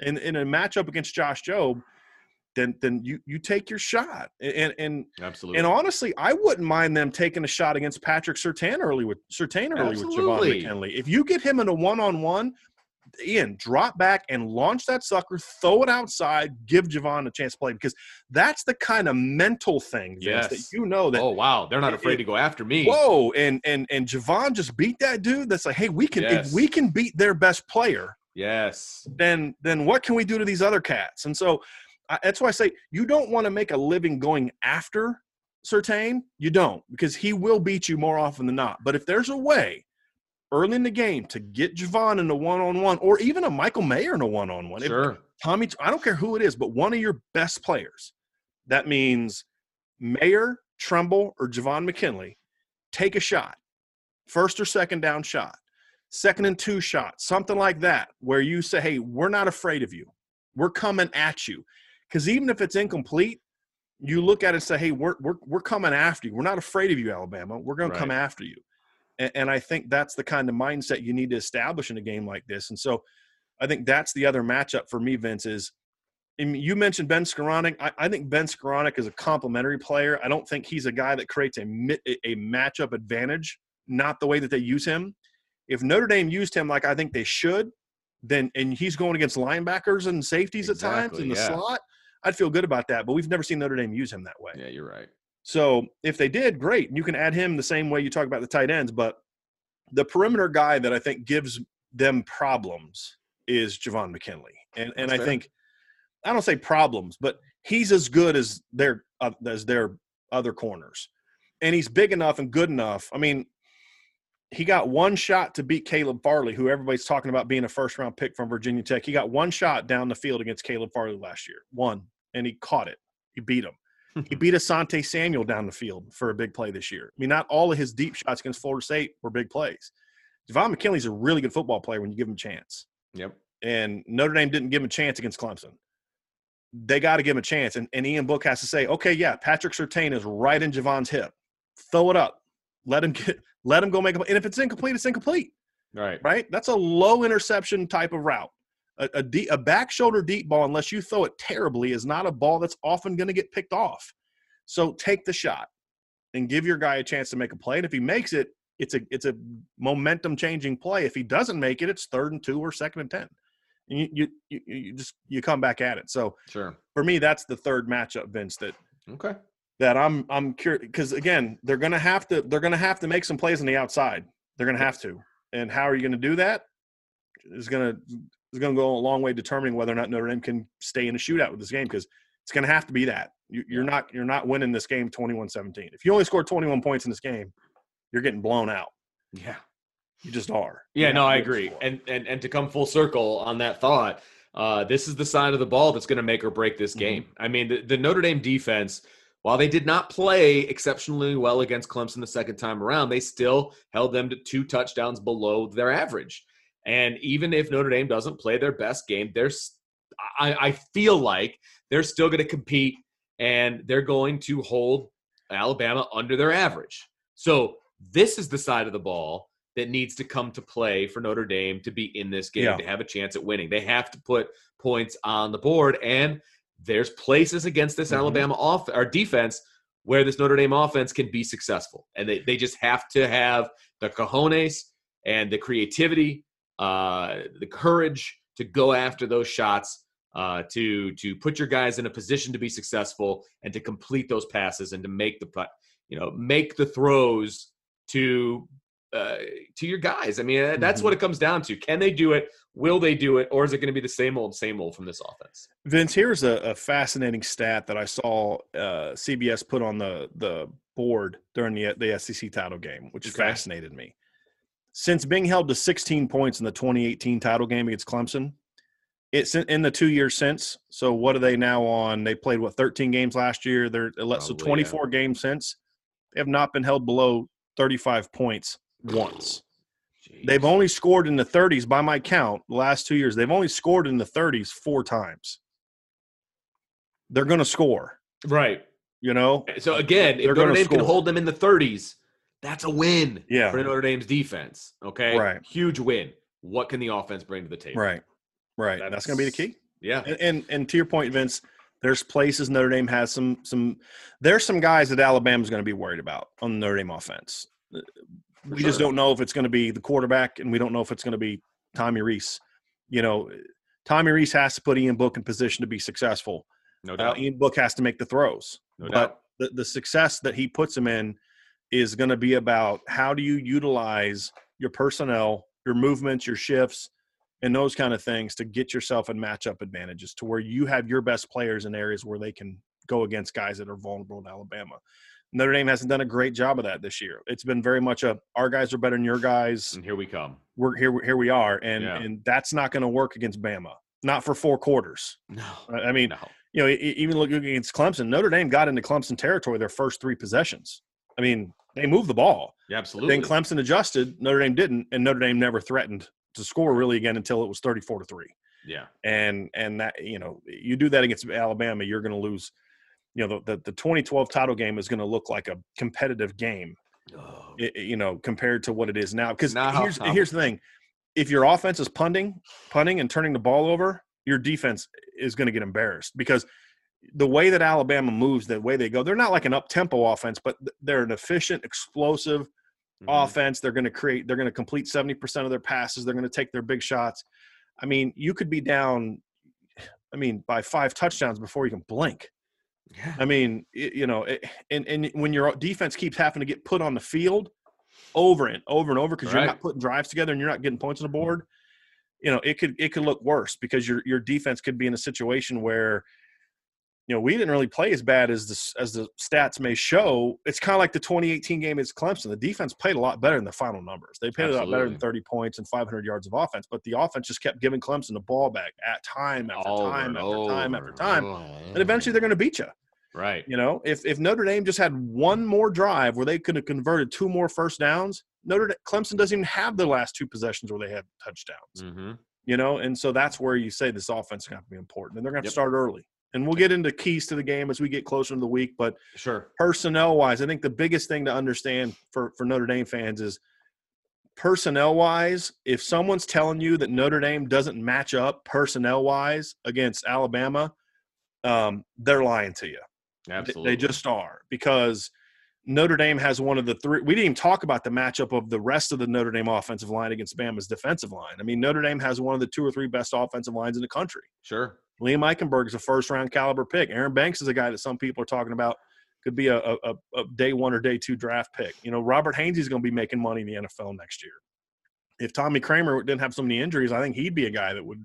in a matchup against Josh Jobe, then you take your shot. And absolutely. And honestly, I wouldn't mind them taking a shot against Patrick Surtain early with Javon McKinley. If you get him in a one-on-one, Ian, drop back and launch that sucker, throw it outside, give Javon a chance to play, because that's the kind of mental thing, Vince, that you know that, oh, wow, they're not afraid to go after me. Whoa, and Javon just beat that dude. That's like, hey, we can if we can beat their best player, then what can we do to these other cats? And so that's why I say you don't want to make a living going after Surtain. You don't, because he will beat you more often than not. But if there's a way early in the game to get Javon in a one-on-one, or even a Michael Mayer in a one-on-one. Sure. Tommy, I don't care who it is, but one of your best players. That means Mayer, Tremble, or Javon McKinley. Take a shot. First or second down shot. Second and two shot. Something like that, where you say, hey, we're not afraid of you. We're coming at you. Because even if it's incomplete, you look at it and say, hey, we're coming after you. We're not afraid of you, Alabama. We're going to come after you. And I think that's the kind of mindset you need to establish in a game like this. And so I think that's the other matchup for me, Vince, is you mentioned Ben Skowronek. I think Ben Skowronek is a complimentary player. I don't think he's a guy that creates a matchup advantage, not the way that they use him. If Notre Dame used him like I think they should, then and he's going against linebackers and safeties at times in the slot, I'd feel good about that. But we've never seen Notre Dame use him that way. Yeah, you're right. So if they did, great. You can add him the same way you talk about the tight ends, but the perimeter guy that I think gives them problems is Javon McKinley. And I think, I don't say problems, but he's as good as their other corners. And he's big enough and good enough. I mean, he got one shot to beat Caleb Farley, who everybody's talking about being a first-round pick from Virginia Tech. He got one shot down the field against Caleb Farley last year. One. And he caught it. He beat him. He beat Asante Samuel down the field for a big play this year. I mean, not all of his deep shots against Florida State were big plays. Javon McKinley's a really good football player when you give him a chance. Yep. And Notre Dame didn't give him a chance against Clemson. They got to give him a chance. And Ian Book has to say, okay, yeah, Patrick Surtain is right in Javon's hip. Throw it up. Let him go make a play. And if it's incomplete, it's incomplete. Right? That's a low interception type of route. A back shoulder deep ball, unless you throw it terribly, is not a ball that's often going to get picked off. So take the shot and give your guy a chance to make a play. And if he makes it, it's a momentum-changing play. If he doesn't make it, it's 3rd and 2 or 2nd and 10. And you come back at it. So for me, that's the third matchup, Vince. That I'm curious, because again, they're going to have to make some plays on the outside. They're going to have to. And how are you going to do that? It's going to go a long way determining whether or not Notre Dame can stay in a shootout with this game, because it's going to have to be that. You're not winning this game 21-17. If you only score 21 points in this game, you're getting blown out. Yeah. You just are. Yeah, no, I agree. And to come full circle on that thought, this is the side of the ball that's going to make or break this game. Mm-hmm. I mean, the Notre Dame defense, while they did not play exceptionally well against Clemson the second time around, they still held them to 2 touchdowns below their average. And even if Notre Dame doesn't play their best game, I feel like they're still going to compete, and they're going to hold Alabama under their average. So this is the side of the ball that needs to come to play for Notre Dame to be in this game, to have a chance at winning. They have to put points on the board, and there's places against this Alabama defense where this Notre Dame offense can be successful. And they just have to have the cojones and the creativity, the courage to go after those shots, to put your guys in a position to be successful and to complete those passes and to make the throws to your guys. I mean, that's what it comes down to. Can they do it? Will they do it? Or is it going to be the same old from this offense? Vince, here's a fascinating stat that I saw CBS put on the board during the SEC title game, which fascinated me. Since being held to 16 points in the 2018 title game against Clemson, it's in the 2 years since. So what are they now on? They played, 13 games last year? So 24 games since. They have not been held below 35 points once. Jeez. They've only scored in the 30s, by my count, the last 2 years. They've only scored in the 30s 4 times. They're going to score. Right. You know? So, again, if Notre Dame can hold them in the 30s, that's a win for Notre Dame's defense, okay? Right. Huge win. what can the offense bring to the table? Right, right. That's going to be the key. Yeah. And to your point, Vince, there's places Notre Dame has some guys that Alabama's going to be worried about on the Notre Dame offense. We just don't know if it's going to be the quarterback, and we don't know if it's going to be Tommy Rees. You know, Tommy Rees has to put Ian Book in position to be successful. No doubt. Ian Book has to make the throws. No doubt. But the success that he puts him in is going to be about how do you utilize your personnel, your movements, your shifts, and those kind of things to get yourself in matchup advantages to where you have your best players in areas where they can go against guys that are vulnerable in Alabama. Notre Dame hasn't done a great job of that this year. It's been very much our guys are better than your guys. And here we come. We're here. Here we are. And that's not going to work against Bama. Not for four quarters. No. I mean, you know, even looking against Clemson, Notre Dame got into Clemson territory their first three possessions. I mean, they moved the ball. Yeah, absolutely. Then Clemson adjusted. Notre Dame didn't, and Notre Dame never threatened to score really again until it was 34-3. Yeah. And that, you know, you do that against Alabama, you're going to lose. You know, the 2012 title game is going to look like a competitive game, you know, compared to what it is now. Because here's the thing. If your offense is punting and turning the ball over, your defense is going to get embarrassed because the way that Alabama moves, the way they go, they're not like an up-tempo offense, but they're an efficient, explosive offense. They're going to complete 70% of their passes. They're going to take their big shots. I mean, you could be down, by 5 touchdowns before you can blink. Yeah. I mean, and when your defense keeps having to get put on the field over and over and over because you're not putting drives together and you're not getting points on the board, you know, it could look worse because your defense could be in a situation where, you know, we didn't really play as bad as the stats may show. It's kind of like the 2018 game against Clemson. The defense played a lot better than the final numbers. They played a lot better than 30 points and 500 yards of offense, but the offense just kept giving Clemson the ball back at time after time after time after time. And eventually they're going to beat you. Right. You know, if Notre Dame just had one more drive where they could have converted 2 more first downs, Clemson doesn't even have the last 2 possessions where they had touchdowns. Mm-hmm. You know, and so that's where you say this offense is going to have to be important, and they're going to have to start early. And we'll get into keys to the game as we get closer to the week. But personnel-wise, I think the biggest thing to understand for Notre Dame fans is personnel-wise, if someone's telling you that Notre Dame doesn't match up personnel-wise against Alabama, they're lying to you. Absolutely. They just are because Notre Dame has one of the 3 – we didn't even talk about the matchup of the rest of the Notre Dame offensive line against Bama's defensive line. I mean, Notre Dame has one of the 2 or 3 best offensive lines in the country. Sure. Liam Eichenberg is a first-round caliber pick. Aaron Banks is a guy that some people are talking about could be a day 1 or day 2 draft pick. You know, Robert Hainsey is going to be making money in the NFL next year. If Tommy Kramer didn't have so many injuries, I think he'd be a guy that would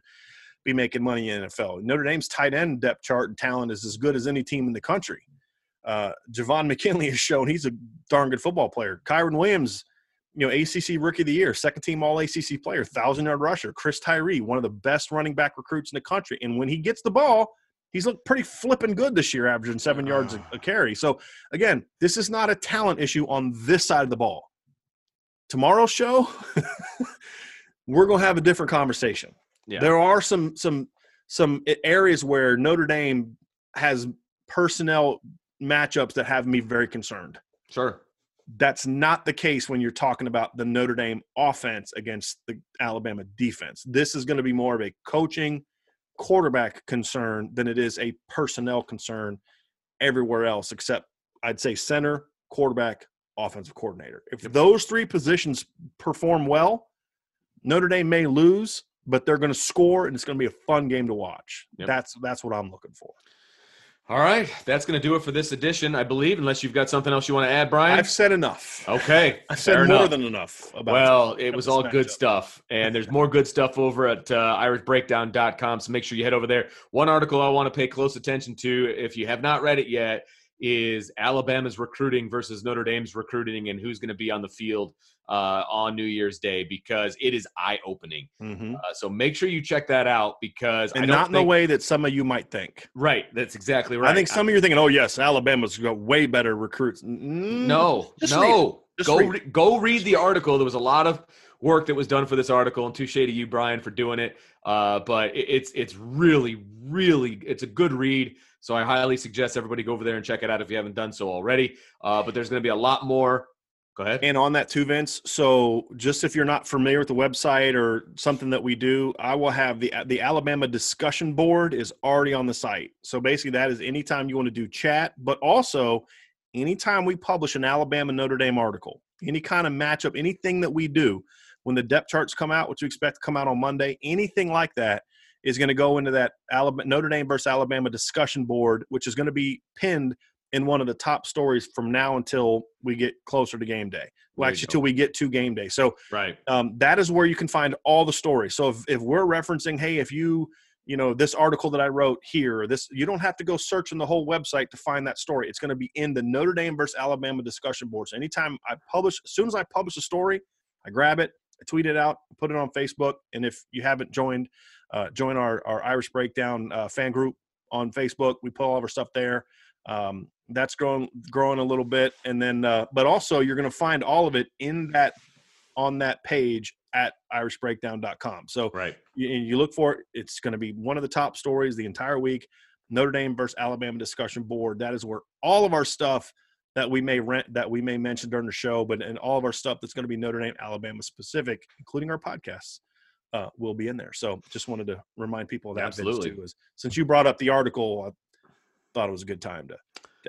be making money in the NFL. Notre Dame's tight end depth chart and talent is as good as any team in the country. Javon McKinley has shown he's a darn good football player. Kyren Williams, you know, ACC Rookie of the Year, second-team All-ACC player, 1,000-yard rusher. Chris Tyree, one of the best running back recruits in the country. And when he gets the ball, he's looked pretty flipping good this year, averaging 7 yards a carry. So, again, this is not a talent issue on this side of the ball. Tomorrow's show, we're going to have a different conversation. Yeah. There are some areas where Notre Dame has personnel matchups that have me very concerned. Sure. That's not the case when you're talking about the Notre Dame offense against the Alabama defense. This is going to be more of a coaching quarterback concern than it is a personnel concern everywhere else except I'd say center, quarterback, offensive coordinator. If those 3 positions perform well, Notre Dame may lose, but they're going to score, and it's going to be a fun game to watch. Yep. That's what I'm looking for. All right, that's going to do it for this edition, I believe, unless you've got something else you want to add, Brian. I've said enough. Okay. I've said more than enough. Well, it was all good stuff, and there's more good stuff over at irishbreakdown.com, so make sure you head over there. One article I want to pay close attention to, if you have not read it yet, is Alabama's recruiting versus Notre Dame's recruiting and who's going to be on the field on New Year's Day because it is eye-opening. Mm-hmm. So make sure you check that out because and I don't not in think, the way that some of you might think. Right. That's exactly right. I think some of you are thinking, oh, yes, Alabama's got way better recruits. No. Go read the article. There was a lot of work that was done for this article, and touche to you, Brian, for doing it. But it's really, really – it's a good read. So I highly suggest everybody go over there and check it out if you haven't done so already. But there's going to be a lot more Go ahead. And on that too, Vince, so just if you're not familiar with the website or something that we do, I will have the Alabama discussion board is already on the site. So basically that is anytime you want to do chat, but also anytime we publish an Alabama Notre Dame article, any kind of matchup, anything that we do, when the depth charts come out, which we expect to come out on Monday, anything like that is going to go into that Alabama, Notre Dame versus Alabama discussion board, which is going to be pinned in one of the top stories from now until we get closer to game day. Well, actually, till we get to game day. So right. That is where you can find all the stories. So if we're referencing, hey, if you know, this article that I wrote here, this, you don't have to go searching the whole website to find that story. It's going to be in the Notre Dame versus Alabama discussion board. So anytime I publish, as soon as I publish a story, I grab it, I tweet it out, put it on Facebook. And if you haven't joined, join our Irish Breakdown fan group on Facebook. We put all of our stuff there. That's growing a little bit. And then, but also you're going to find all of it in that, on that page at irishbreakdown.com. So right. you look for it. It's going to be one of the top stories the entire week, Notre Dame versus Alabama discussion board. That is where all of our stuff that we may rent, that we may mention during the show, but and all of our stuff that's going to be Notre Dame, Alabama specific, including our podcasts, will be in there. So just wanted to remind people of that. Absolutely. Too, since you brought up the article, I thought it was a good time to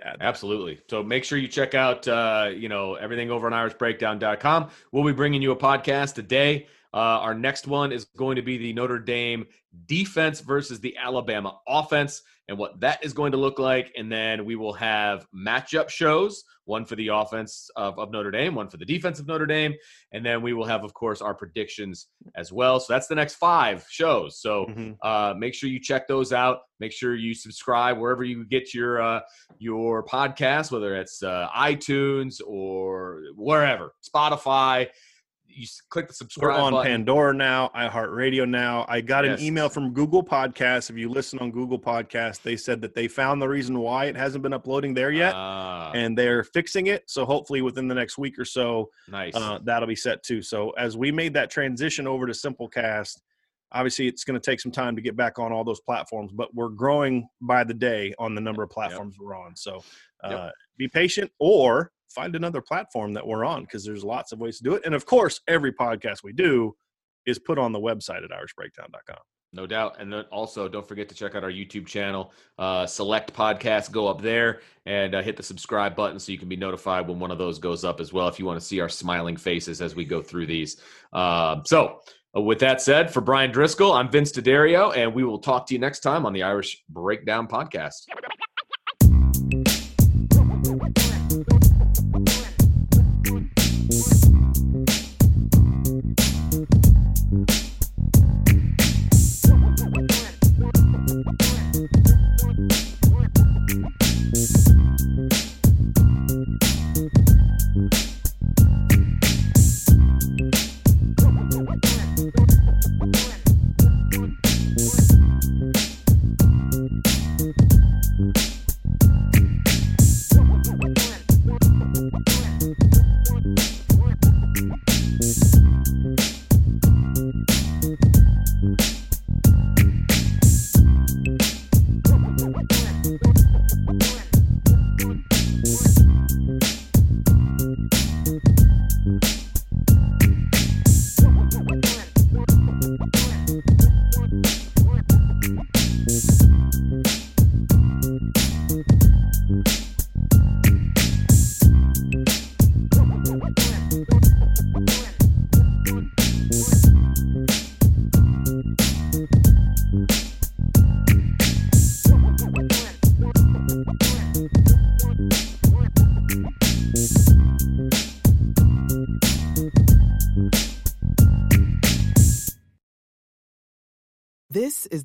add that. Absolutely. So make sure you check out, everything over on irishbreakdown.com. We'll be bringing you a podcast today. Our next one is going to be the Notre Dame defense versus the Alabama offense and what that is going to look like. And then we will have matchup shows, one for the offense of Notre Dame, one for the defense of Notre Dame. And then we will have, of course, our predictions as well. So that's the next 5 shows. So make sure you check those out. Make sure you subscribe wherever you get your podcast, whether it's iTunes or wherever, Spotify. You click the subscribe button. We're on Pandora now, iHeartRadio now. I got an email from Google Podcasts. If you listen on Google Podcasts, they said that they found the reason why it hasn't been uploading there yet, and they're fixing it. So hopefully within the next week or so, that'll be set too. So as we made that transition over to Simplecast, obviously it's going to take some time to get back on all those platforms, but we're growing by the day on the number of platforms we're on. So be patient or find another platform that we're on because there's lots of ways to do it. And of course, every podcast we do is put on the website at irishbreakdown.com. No doubt. And then also don't forget to check out our YouTube channel, select podcasts, go up there and hit the subscribe button so you can be notified when one of those goes up as well. If you want to see our smiling faces as we go through these. So with that said, for Brian Driscoll, I'm Vince DeDario, and we will talk to you next time on the Irish Breakdown podcast. This is